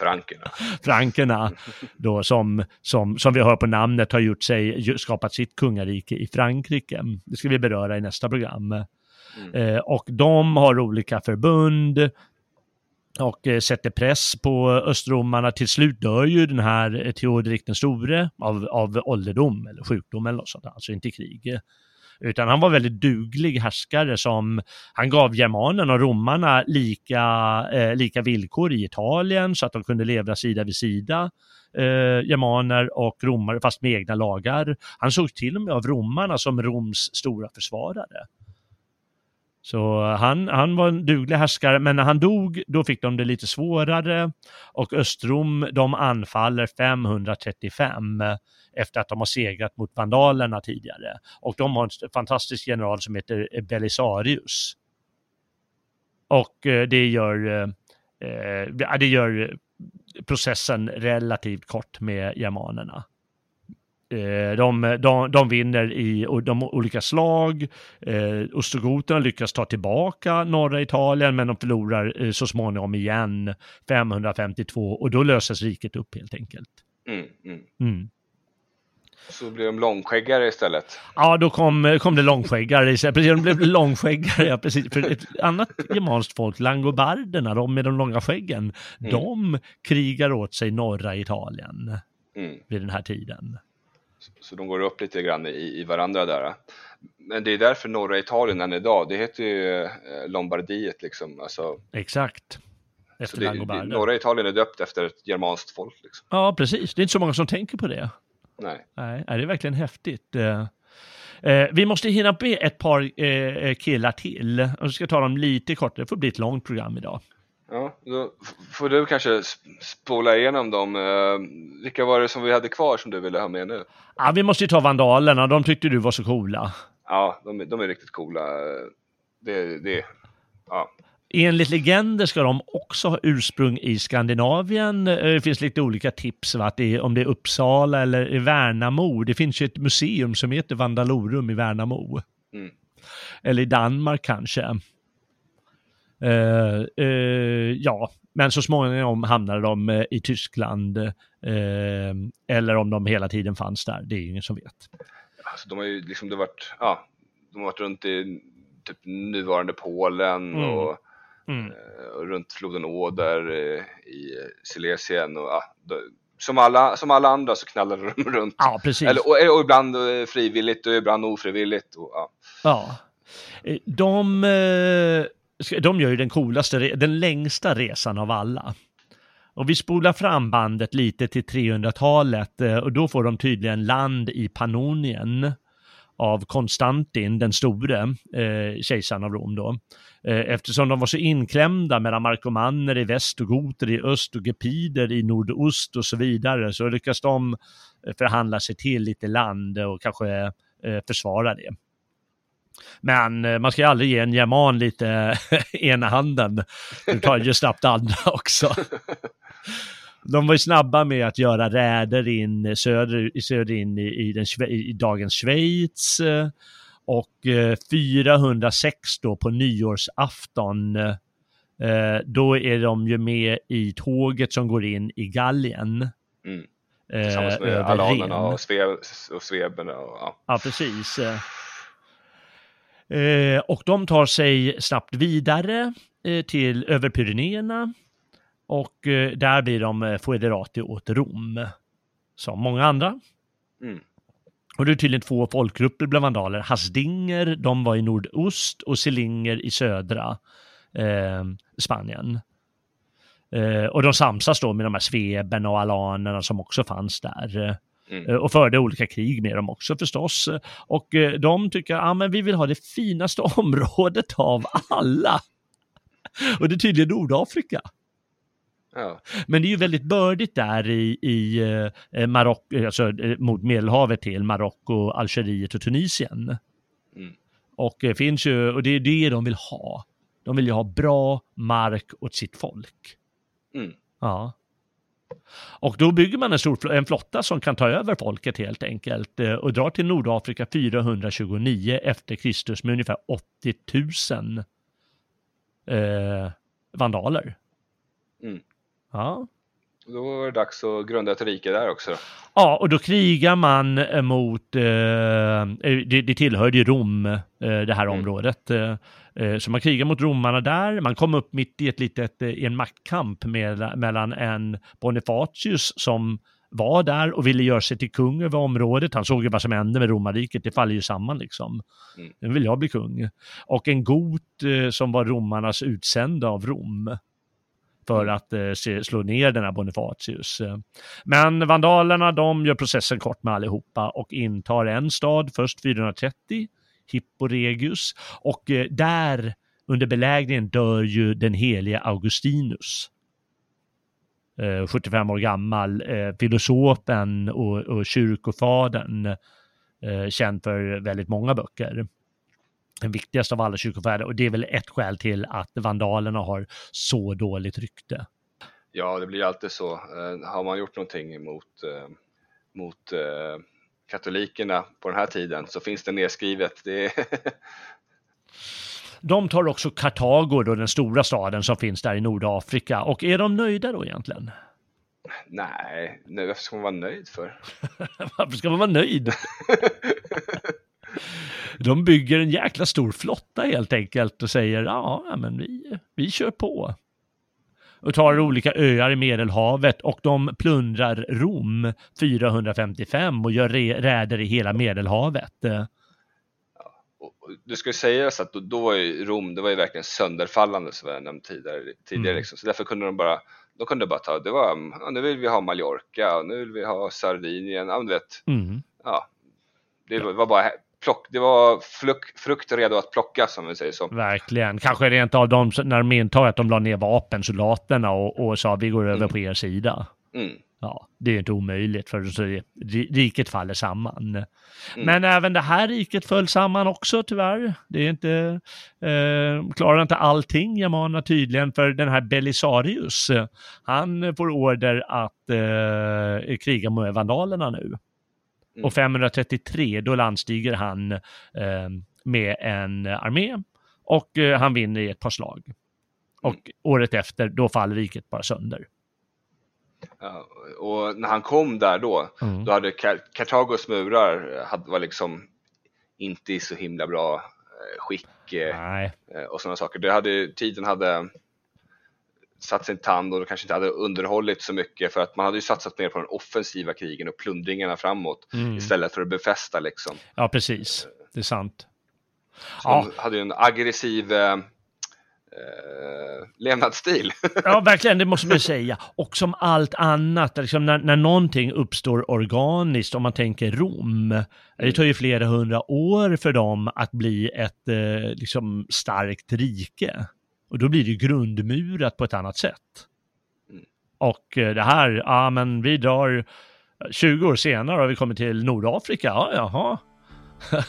Frankerna. Frankerna då som, som, som vi hör på namnet har gjort sig, skapat sitt kungarike i Frankrike. Det ska vi beröra i nästa program. Mm. Eh, och de har olika förbund och eh, sätter press på östromarna. Till slut dör ju den här Theodorik den store av, av ålderdom eller sjukdom eller något sånt, alltså inte krig. Utan han var väldigt duglig härskare som han gav germanerna och romarna lika, eh, lika villkor i Italien så att de kunde leva sida vid sida, eh, germaner och romare fast med egna lagar. Han såg till och med av romarna som Roms stora försvarare. Så han, han var en duglig härskare, men när han dog då fick de det lite svårare och Östrom de anfaller femhundratrettiofem efter att de har segrat mot vandalerna tidigare. Och de har en fantastisk general som heter Belisarius. Och det gör, eh, det gör processen relativt kort med germanerna. De, de, de vinner i de olika slag. Ostrogoterna lyckas ta tillbaka norra Italien, men de förlorar så småningom igen femhundrafemtiotvå och då löses riket upp helt enkelt. Mm, mm. Mm. Så blev de långskäggare istället. Ja, då kom, kom det långskäggare istället. Precis, de blev långskäggare. Ja, precis. För ett annat germanskt folk, langobarderna, de med de långa skäggen, mm. de krigar åt sig norra Italien mm. vid den här tiden. Så de går upp lite grann i, i varandra där. Men det är därför norra Italien än idag, det heter ju Lombardiet liksom. Alltså, exakt. Efter Langobarder. Norra Italien är döpt efter ett germanskt folk liksom. Ja, precis. Det är inte så många som tänker på det. Nej. Nej, det är verkligen häftigt. Eh, vi måste hinna med ett par eh, killar till. Och så ska jag ta dem lite kortare. Det får bli ett långt program idag. Ja, då får du kanske spola igenom dem. Vilka var det som vi hade kvar som du ville ha med nu? Ja, vi måste ju ta vandalerna. De tyckte du var så coola. Ja, de, de är riktigt coola. Det, det, ja. Enligt legender ska de också ha ursprung i Skandinavien. Det finns lite olika tips va? Att det är, om det är Uppsala eller i Värnamo. Det finns ju ett museum som heter Vandalorum i Värnamo. Mm. Eller i Danmark kanske. Uh, uh, ja, men så småningom hamnade de uh, i Tyskland uh, eller om de hela tiden fanns där, det är ju ingen som vet. Alltså, de har ju liksom det varit, ja, de har varit runt i typ nuvarande Polen mm. och, mm. Uh, och runt floden Oder uh, i Silesien och ja, uh, som alla, som alla andra så knallade de runt. Ja, precis. Eller, och, och ibland frivilligt och ibland ofrivilligt och, uh. ja. De uh, De gör ju den coolaste, den längsta resan av alla. Och vi spolar fram bandet lite till trehundratalet och då får de tydligen land i Pannonien av Konstantin den store, eh, kejsaren av Rom då. Eh, eftersom de var så inklämda mellan Markomanner i väst och Goter i öst och Gepider i nordost och så vidare, så lyckas de förhandla sig till lite land och kanske eh, försvara det. Men man ska ju aldrig ge en german lite ena handen. Du tar ju snabbt andra också. De var ju snabba med att göra räder in söder, söder in i, i, den, i dagens Schweiz. Och fyrahundrasex då på nyårsafton, då är de ju med i tåget som går in i Gallien. Mm. Tillsammans med Alanerna och Sveberna. Ja. ja, precis. Eh, och de tar sig snabbt vidare eh, till över Pyrenéerna och eh, där blir de eh, foederati åt Rom som många andra. Mm. Och det är tydligen två folkgrupper bland vandaler. Hasdinger, de var i nordost, och Selinger i södra eh, Spanien. Eh, och de samsas då med de här Sveberna och Alanerna som också fanns där. Mm. Och förde olika krig med dem också förstås. Och de tycker att ah, men vi vill ha det finaste området av alla. Och det är tydligen Nordafrika. Ja. Men det är ju väldigt bördigt där i, i Marocko, alltså mot Medelhavet till Marocko, Algeriet och Tunisien. Mm. Och, finns ju, och det är det de vill ha. De vill ju ha bra mark åt sitt folk. Mm. Ja. Och då bygger man en, stor, en flotta som kan ta över folket helt enkelt och drar till Nordafrika fyrahundratjugonio efter Kristus med ungefär åttio tusen eh, vandaler. Mm. Ja. Då är det dags att grunda ett rike där också. Ja, och då krigar man mot, eh, det, det tillhörde ju Rom, eh, det här mm. området. Eh, så man krigar mot romarna där. Man kom upp mitt i ett litet, i en maktkamp med, mellan en Bonifatius som var där och ville göra sig till kung över området. Han såg ju vad som hände med romarriket, det faller ju samman liksom. Mm. Nu vill jag bli kung. Och en got eh, som var romarnas utsända av Rom. För att eh, se, slå ner den här Bonifatius. Men vandalerna, de gör processen kort med allihopa och intar en stad, först fyrahundratrettio, Hipporegius. Och eh, där under belägringen dör ju den helige Augustinus. Eh, sjuttiofem år gammal, eh, filosofen och, och kyrkofadern. Eh, känd för väldigt många böcker. Den viktigaste av alla kyrkofäder, och det är väl ett skäl till att vandalerna har så dåligt rykte. Ja, det blir alltid så. Har man gjort någonting mot, mot eh, katolikerna på den här tiden så finns det nedskrivet. Det är de tar också Karthago, då, den stora staden som finns där i Nordafrika. Och är de nöjda då egentligen? Nej, nej varför ska man vara nöjd för? Varför ska man vara nöjd? De bygger en jäkla stor flotta helt enkelt och säger ja, men vi, vi kör på. Och tar olika öar i Medelhavet och de plundrar Rom fyrahundrafemtiofem och gör räder i hela Medelhavet. Du ska ju säga så att då, då var ju Rom, det var ju verkligen sönderfallande som jag nämnde tidigare, tidigare mm. liksom. Så därför kunde de bara, de kunde bara ta, det var, ja, nu vill vi ha Mallorca, nu vill vi ha Sardinien, ja, du vet. Mm. Ja, det var bara plock, det var fluk, frukt redo att plocka som vi säger så. Verkligen, kanske rent av de när de intar att de la ner vapensoldaterna och, och sa vi går över mm. på er sida. Mm. Ja, det är inte omöjligt för så riket faller samman. Mm. Men även det här riket föll samman också tyvärr. Det är inte eh, klarar inte allting germanerna tydligen, för den här Belisarius, han får order att eh, kriga med vandalerna nu. Och femhundratrettiotre, då landstiger han eh, med en armé och eh, han vinner i ett par slag. Och mm. året efter, då faller riket bara sönder. Ja, och när han kom där då, mm. då hade Karthagos murar hade, var liksom inte i så himla bra skick eh, och sådana saker. Det hade, tiden hade satt sin tand och kanske inte hade underhållit så mycket, för att man hade ju satsat mer på den offensiva krigen och plundringarna framåt mm. istället för att befästa liksom. Ja, precis. Det är sant. Så ja. De hade ju en aggressiv eh, Eh, levnadsstil. Ja, verkligen, det måste man säga. Och som allt annat, liksom när, när någonting uppstår organiskt, om man tänker Rom, det tar ju flera hundra år för dem att bli ett eh, liksom starkt rike. Och då blir det ju grundmurat på ett annat sätt. Mm. Och eh, det här, ja ah, men vi drar tjugo år senare har vi kommit till Nordafrika, ja jaha.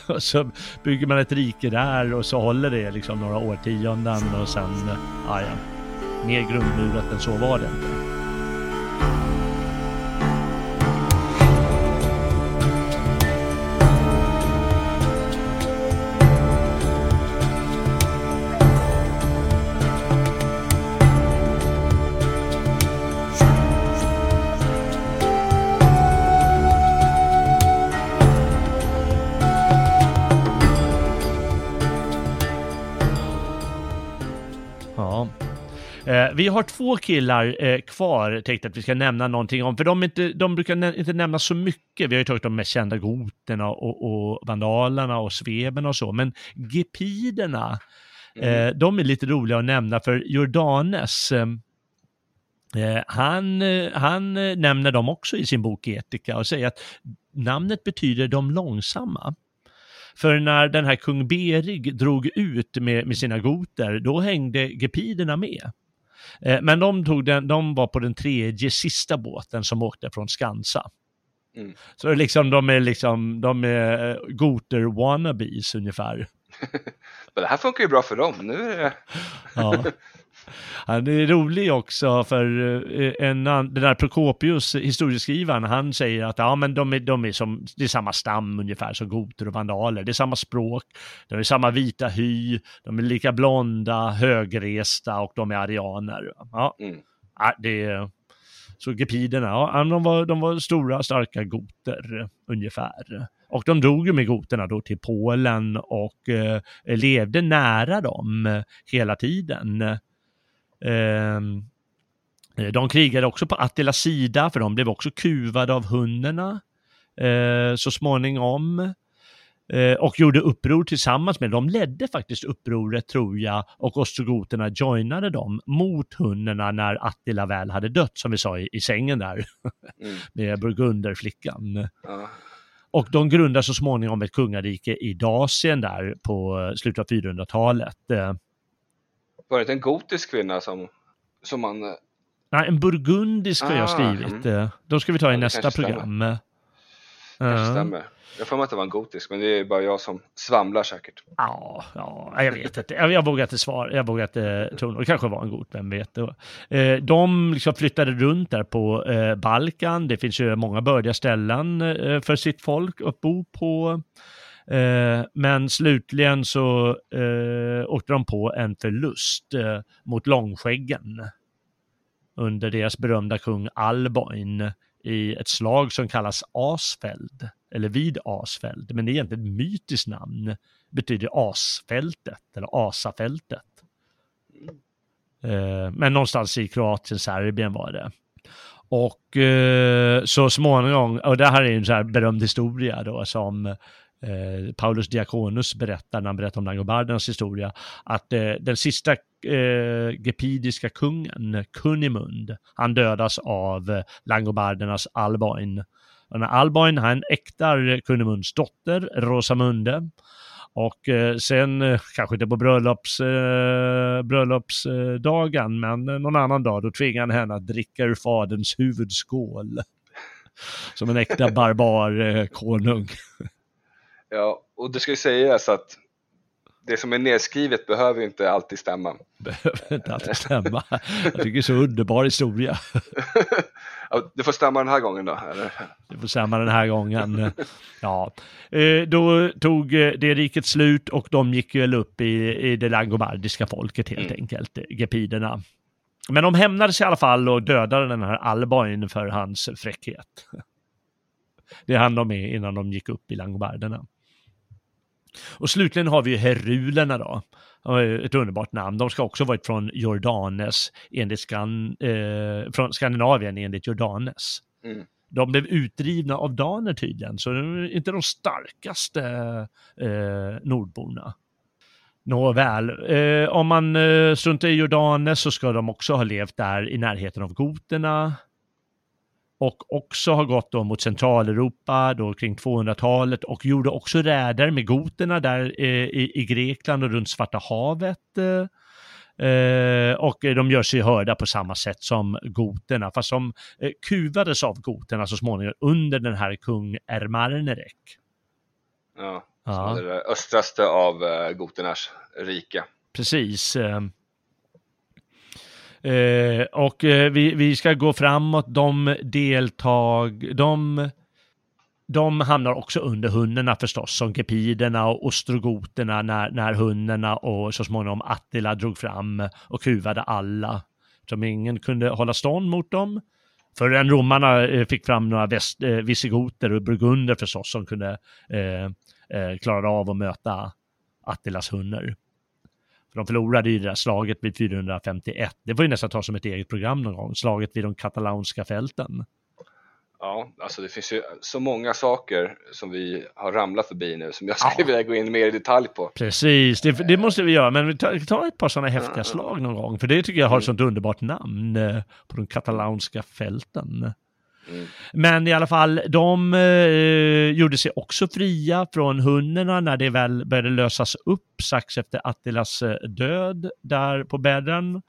Och så bygger man ett rike där och så håller det liksom några årtionden och sen, ja, ja mer grundmurat än så var det inte. Vi har två killar eh, kvar, tänkte att vi ska nämna någonting om, för de, inte, de brukar nä- inte nämna så mycket. Vi har ju tagit de mest kända goterna och, och vandalerna och sveberna och så, men gepiderna, mm. eh, de är lite roliga att nämna, för Jordanes, eh, han, han nämner dem också i sin bok Etika och säger att namnet betyder de långsamma. För när den här kung Berig drog ut med, med sina goter, då hängde gepiderna med. Men de, tog den, de var på den tredje sista båten som åkte från Skansa. Mm. Så liksom, de är, liksom, de är Goter wannabes ungefär. Men det här funkar ju bra för dem. Nu är det... ja. Han är rolig också, för en, den där Prokopius, historieskrivaren, han säger att ja, men de är, de är som, det är samma stam ungefär som goter och vandaler. Det är samma språk, de är samma vita hy, de är lika blonda, högresta och de är arianer. Ja, mm. ja det är, så gepiderna, ja, de, var, de var stora, starka goter ungefär. Och de drog ju med goterna då till Polen och eh, levde nära dem hela tiden. Eh, de krigade också på Attilas sida, för de blev också kuvade av hunnerna eh, så småningom, eh, och gjorde uppror tillsammans med dem. De ledde faktiskt upproret, tror jag, och ostrogoterna joinade dem mot hunnerna när Attila väl hade dött, som vi sa i, i sängen där mm. med Burgunderflickan. Ja. Och de grundade så småningom ett kungarike i Dacien där på slutet av fyrahundratalet. Var det en gotisk kvinna som, som man... Nej, en burgundisk ah, har jag skrivit. Mm. De ska vi ta i ja, nästa program. Det kanske uh. stämmer. Jag får mig att det var en gotisk, men det är bara jag som svamlar säkert. Ja, ja jag vet inte. Jag vågar inte svara. Jag vågar inte tro. Det kanske var en god, vem vet. De liksom flyttade runt där på Balkan. Det finns ju många bördiga ställen för sitt folk att bo på. Eh, men slutligen så eh, åkte de på en förlust eh, mot långskäggen under deras berömda kung Alboin i ett slag som kallas Asfäld, eller vid Asfäld, men det är egentligen ett mytiskt namn, betyder asfältet eller asafältet, eh, men någonstans i Kroatien, Serbien var det. Och eh, så småningom, och det här är en så här berömd historia då som Eh, Paulus Diaconus berättar när han berättar om Langobardernas historia, att eh, den sista eh, gepidiska kungen Kunimund, han dödas av eh, Langobardernas Alboin. Och när Alboin, han äktar Kunimunds dotter Rosamunde, och eh, sen eh, kanske inte på bröllops, eh, bröllopsdagen eh, men eh, någon annan dag, då tvingar han henne att dricka ur faderns huvudskål som en äkta barbar eh, konung. Ja, och det ska ju sägas att det som är nedskrivet behöver inte alltid stämma. Behöver inte alltid stämma. Jag tycker det är så underbar historia. Ja, det får stämma den här gången då, eller? Det får stämma den här gången. Ja. Då tog det riket slut och de gick ju upp i, i det langobardiska folket helt mm. enkelt, gepiderna. Men de hämnade sig i alla fall och dödade den här Alboin för hans fräckhet. Det hann de med innan de gick upp i Langobarderna. Och slutligen har vi Herulerna då. Ett underbart namn. De ska också varit från Jordanes, enligt Skan, eh, från Skandinavien enligt Jordanes. Mm. De blev utdrivna av daner tydligen, så de är inte de starkaste eh, nordborna. Nåväl, eh, om man eh, struntar i Jordanes så ska de också ha levt där i närheten av goterna och också ha gått då mot Centraleuropa då kring tvåhundratalet och gjorde också räder med goterna där eh, i, i Grekland och runt Svarta havet. Eh. Eh, och de gör sig hörda på samma sätt som goterna, fast de eh, kuvades av goterna så småningom under den här kung Ermarnerek. Ja, ja. Det är östraste av eh, goternas rike. Precis. Eh, eh, och eh, vi, vi ska gå framåt. De deltag... De... De hamnar också under hunnerna förstås, som gepiderna och ostrogoterna när, när hunnerna och så småningom Attila drog fram och kuvade alla. Som ingen kunde hålla stånd mot dem. Förrän romarna fick fram några väst, eh, visigoter och burgunder förstås som kunde eh, eh, klara av att möta Attilas hunner. För de förlorade ju det där slaget vid fyrahundrafemtioett. Det får ju nästan ta som ett eget program någon gång. Slaget vid de katalanska fälten. Ja, alltså det finns ju så många saker som vi har ramlat förbi nu som jag skulle ja. vilja gå in mer i detalj på. Precis, det, det måste vi göra. Men vi tar, tar ett par sådana häftiga mm. slag någon gång. För det tycker jag har ett sånt underbart namn på de katalanska fälten. Mm. Men i alla fall, de eh, gjorde sig också fria från hunnerna när det väl började lösas upp strax efter Attilas död där på bädden.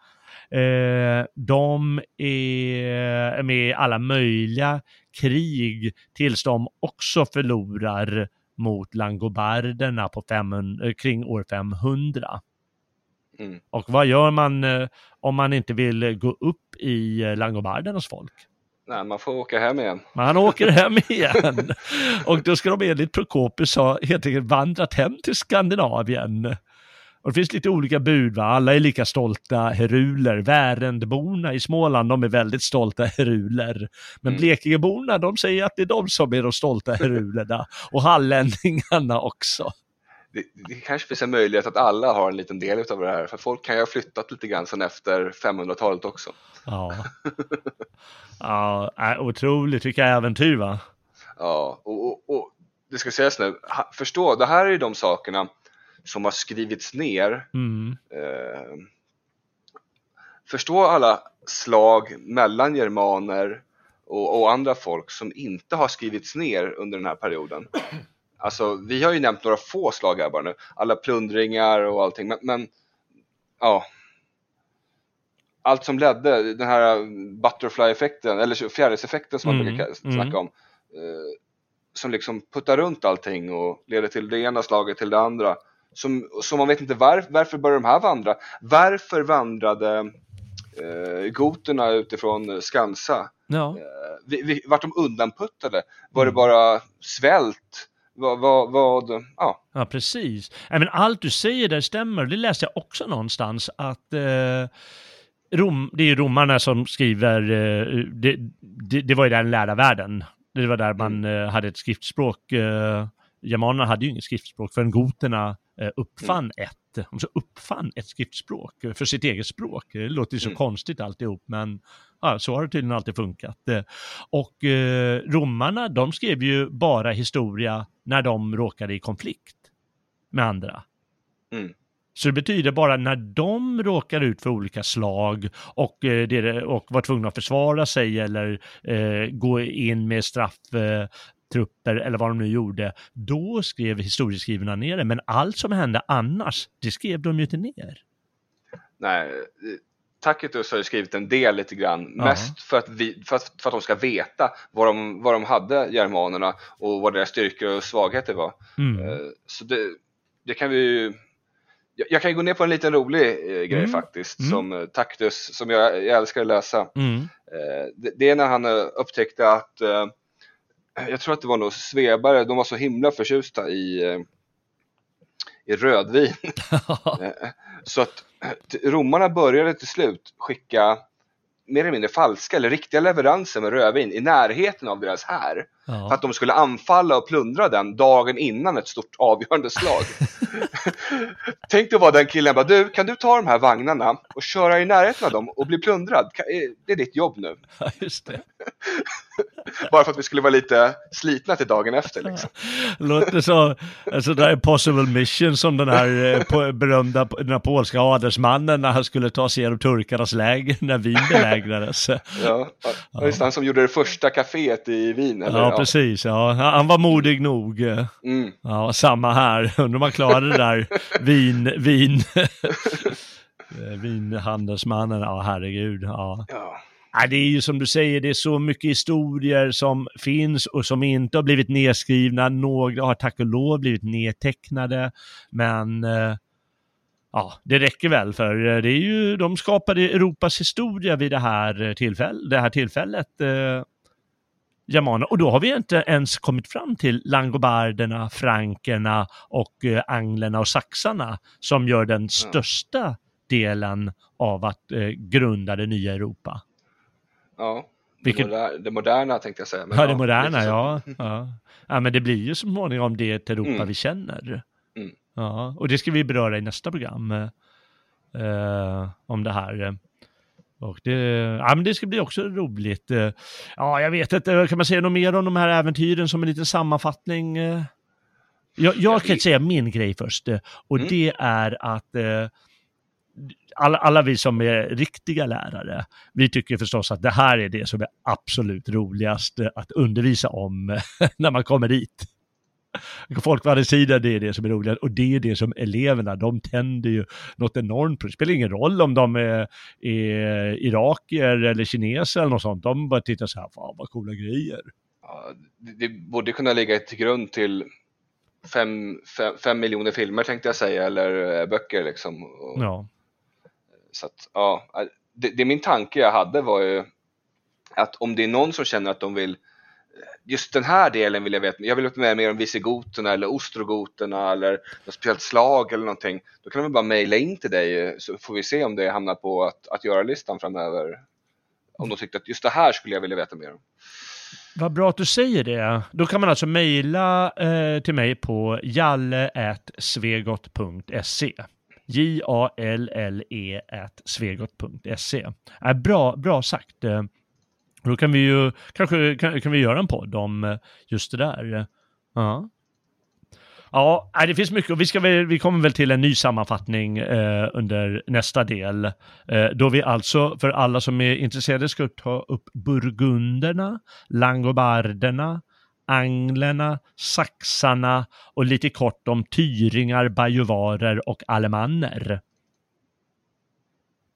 Eh, de är med i alla möjliga krig tills de också förlorar mot langobarderna på fem, kring år femhundra. Mm. Och vad gör man eh, om man inte vill gå upp i langobardernas folk? Nej, man får åka hem igen. Man åker hem igen. Och då ska de enligt Prokopius ha helt enkelt vandrat hem till Skandinavien. Och det finns lite olika bud, va? Alla är lika stolta heruler. Värendborna i Småland, de är väldigt stolta heruler. Men mm. Blekingeborna, de säger att det är de som är de stolta herulerna. Och hallänningarna också. Det, det kanske finns en möjlighet att alla har en liten del av det här. För folk kan ju ha flyttat lite grann sedan efter femhundratalet också. Ja, ja, otroligt. Vilka äventyr, va? Ja, och, och, och det ska sägas nu. Förstå, det här är ju de sakerna som har skrivits ner. Mm. eh, förstå alla slag mellan germaner och, och andra folk som inte har skrivits ner under den här perioden. Alltså, vi har ju nämnt några få slag här bara nu, alla plundringar och allting, men, men ja, allt som ledde, den här butterfly-effekten eller fjärilseffekten som mm. man brukar snacka om, eh, som liksom puttar runt allting och leder till det ena slaget till det andra. Som, som man vet inte var, varför började de här vandra. Varför vandrade eh, goterna utifrån Skansa? Ja. Eh, vi, vi, vart de undanputtade? Var mm. det bara svält? Vad, vad, vad, ja. Ja, precis. Men allt du säger där stämmer. Det läste jag också någonstans att eh... Rom, det är ju romarna som skriver. Eh, det, det, det var ju den lärda världen. Det var där man mm. hade ett skriftspråk. Eh, Germanerna hade ju inget skriftspråk förrän goterna uppfann mm. ett. De så uppfann ett skriftspråk för sitt eget språk. Det låter ju så mm. konstigt alltihop, men ja, så har det tydligen alltid funkat. Och eh, romarna, de skrev ju bara historia när de råkade i konflikt med andra. Mm. Så det betyder bara när de råkar ut för olika slag och, och var tvungna att försvara sig eller eh, gå in med straff eh, trupper eller vad de nu gjorde, då skrev historieskrivarna ner det. Men allt som hände annars, det skrev de ju inte ner. Nej, Tacitus har ju skrivit en del lite grann, uh-huh. mest för att, vi, för, att, för att de ska veta vad de, vad de hade, germanerna, och vad deras styrkor och svagheter var. Mm. Så det, det kan vi ju... Jag kan ju gå ner på en liten rolig eh, grej mm. faktiskt, mm. som Tacitus, som jag, jag älskar att läsa. Mm. Eh, det, det är när han upptäckte att eh, jag tror att det var nog Sveber, de var så himla förtjusta i, i rödvin. Så att romarna började till slut skicka mer eller mindre falska eller riktiga leveranser med rödvin i närheten av deras här. Ja. För att de skulle anfalla och plundra den dagen innan ett stort avgörande slag. Tänk dig vad den killen bara, du, kan du ta de här vagnarna och köra i närheten av dem och bli plundrad? Det är ditt jobb nu. Ja, just det. bara för att vi skulle vara lite slitna till dagen efter liksom. Låter så, alltså där är Possible Mission som den här berömda den polska adelsmannen när han skulle ta sig genom turkarnas läger när Wien belägrades. Ja, ja. Ja. Just han som gjorde det första kaféet i Wien. Eller? Ja, precis. Ja. Han var modig nog. Mm. Ja, samma här. Undrar man klarade det där Wien, Wien. Vinhandelsmannen, ja herregud. Ja. Ja. Ja, det är ju som du säger, det är så mycket historier som finns och som inte har blivit nedskrivna. Några har tack och lov blivit nedtecknade, men ja, det räcker väl för det är ju, de skapade Europas historia vid det här, tillfäll, det här tillfället. Eh, Germana. Och då har vi inte ens kommit fram till langobarderna, frankerna och eh, anglerna och saxarna som gör den största delen av att eh, grunda det nya Europa. Ja, vilket... det, moderna, det moderna tänkte jag säga. Men ja, det ja, moderna, ja, ja. Ja, men det blir ju så småningom det Europa mm. vi känner. Mm. Ja, och det ska vi beröra i nästa program eh, om det här. Och det, ja, men det ska bli också roligt. Ja, jag vet inte, kan man säga något mer om de här äventyren som en liten sammanfattning? Jag, jag kan säga min grej först. Och mm. det är att... Eh, Alla, alla vi som är riktiga lärare, vi tycker förstås att det här är det som är absolut roligast att undervisa om när man kommer dit. Folkvandringssida, det är det som är roligast och det är det som eleverna, de tänder ju något enormt. Det spelar ingen roll om de är, är irakier eller kineser eller något sånt, de bara tittar så här, fan vad coola grejer. Ja, det, det borde kunna ligga till grund till fem, fem, fem miljoner filmer tänkte jag säga, eller böcker liksom. Och... ja. Så att, ja, det, det min tanke jag hade var ju att om det är någon som känner att de vill just den här delen vill jag veta, jag vill veta mer, mer om visigoterna eller ostrogoterna eller något speciellt slag eller någonting, då kan de bara mejla in till dig så får vi se om det hamnar på att, att göra listan framöver om de tyckte att just det här skulle jag vilja veta mer om. Vad bra att du säger det. Då kan man alltså mejla eh, till mig på jalle at svegot punkt se. J A L L E at svegot punkt se. Äh, bra, bra sagt. Då kan vi ju kanske kan, kan vi göra en podd om just det där. Uh-huh. Ja, det finns mycket och vi, ska väl, vi kommer väl till en ny sammanfattning eh, under nästa del. Eh, då vi alltså, för alla som är intresserade, ska ta upp burgunderna, langobarderna, anglerna, saxarna och lite kort om tyringar, bajuvarer och alemanner.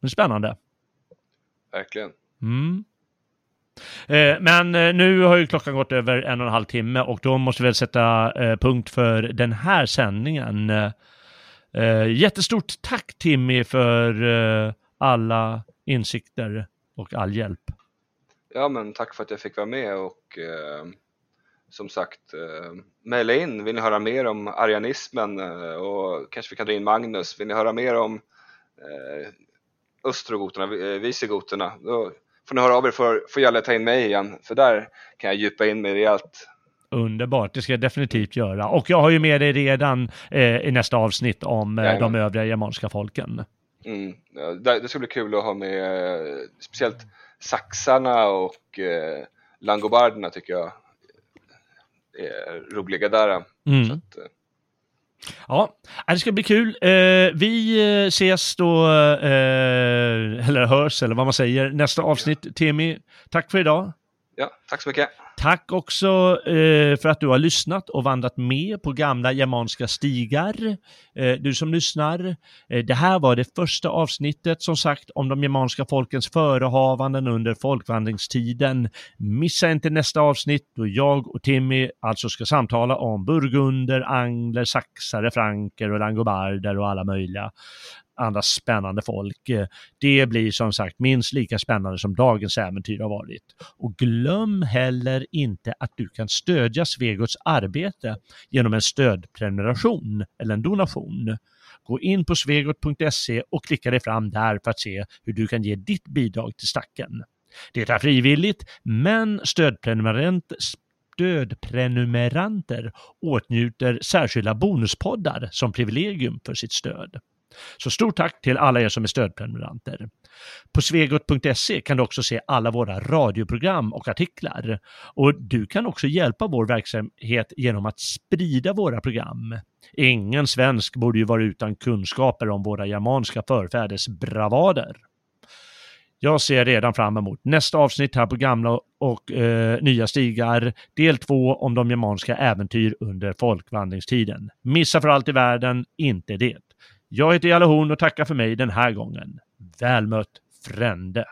Det är spännande. Verkligen. Mm. Eh, men eh, nu har ju klockan gått över en och en halv timme och då måste vi väl sätta eh, punkt för den här sändningen. Eh, jättestort tack Timmy för eh, alla insikter och all hjälp. Ja, men tack för att jag fick vara med och... Eh... som sagt, eh, mejla in. Vill ni höra mer om arianismen? Eh, och kanske vi kan dra in Magnus. Vill ni höra mer om eh, östrogoterna, visigoterna? Då får ni höra av er för, för Jalle ta in mig igen. För där kan jag djupa in mig rejält. Underbart, det ska jag definitivt göra. Och jag har ju med dig redan eh, i nästa avsnitt om eh, de övriga germanska folken. Mm. Det, det ska bli kul att ha med eh, speciellt saxarna och eh, langobarderna tycker jag. Roliga där. Mm. Så att, eh. Ja, det ska bli kul. Eh, vi ses då, eh, eller hörs, eller vad man säger, nästa avsnitt. Ja. Timmy, tack för idag. Ja, tack så mycket. Tack också eh, för att du har lyssnat och vandrat med på gamla germanska stigar. Eh, du som lyssnar, eh, det här var det första avsnittet som sagt om de germanska folkens förehavanden under folkvandringstiden. Missa inte nästa avsnitt då jag och Timmy alltså ska samtala om burgunder, angler, saxare, franker och langobarder och alla möjliga andra spännande folk. Det blir som sagt minst lika spännande som dagens äventyr har varit. Och glöm heller inte att du kan stödja Svegots arbete genom en stödprenumeration eller en donation. Gå in på svegot punkt se och klicka dig fram där för att se hur du kan ge ditt bidrag till stacken. Det är frivilligt, men stödprenumerant stödprenumeranter åtnjuter särskilda bonuspoddar som privilegium för sitt stöd. Så stort tack till alla er som är stödprenumeranter. På svegot punkt se kan du också se alla våra radioprogram och artiklar. Och du kan också hjälpa vår verksamhet genom att sprida våra program. Ingen svensk borde ju vara utan kunskaper om våra germanska förfäders bravader. Jag ser redan fram emot nästa avsnitt här på Gamla och eh, Nya Stigar, del två om de germanska äventyr under folkvandringstiden. Missa för allt i världen, inte det. Jag heter Jalle Horn och tackar för mig den här gången. Väl mött, frände!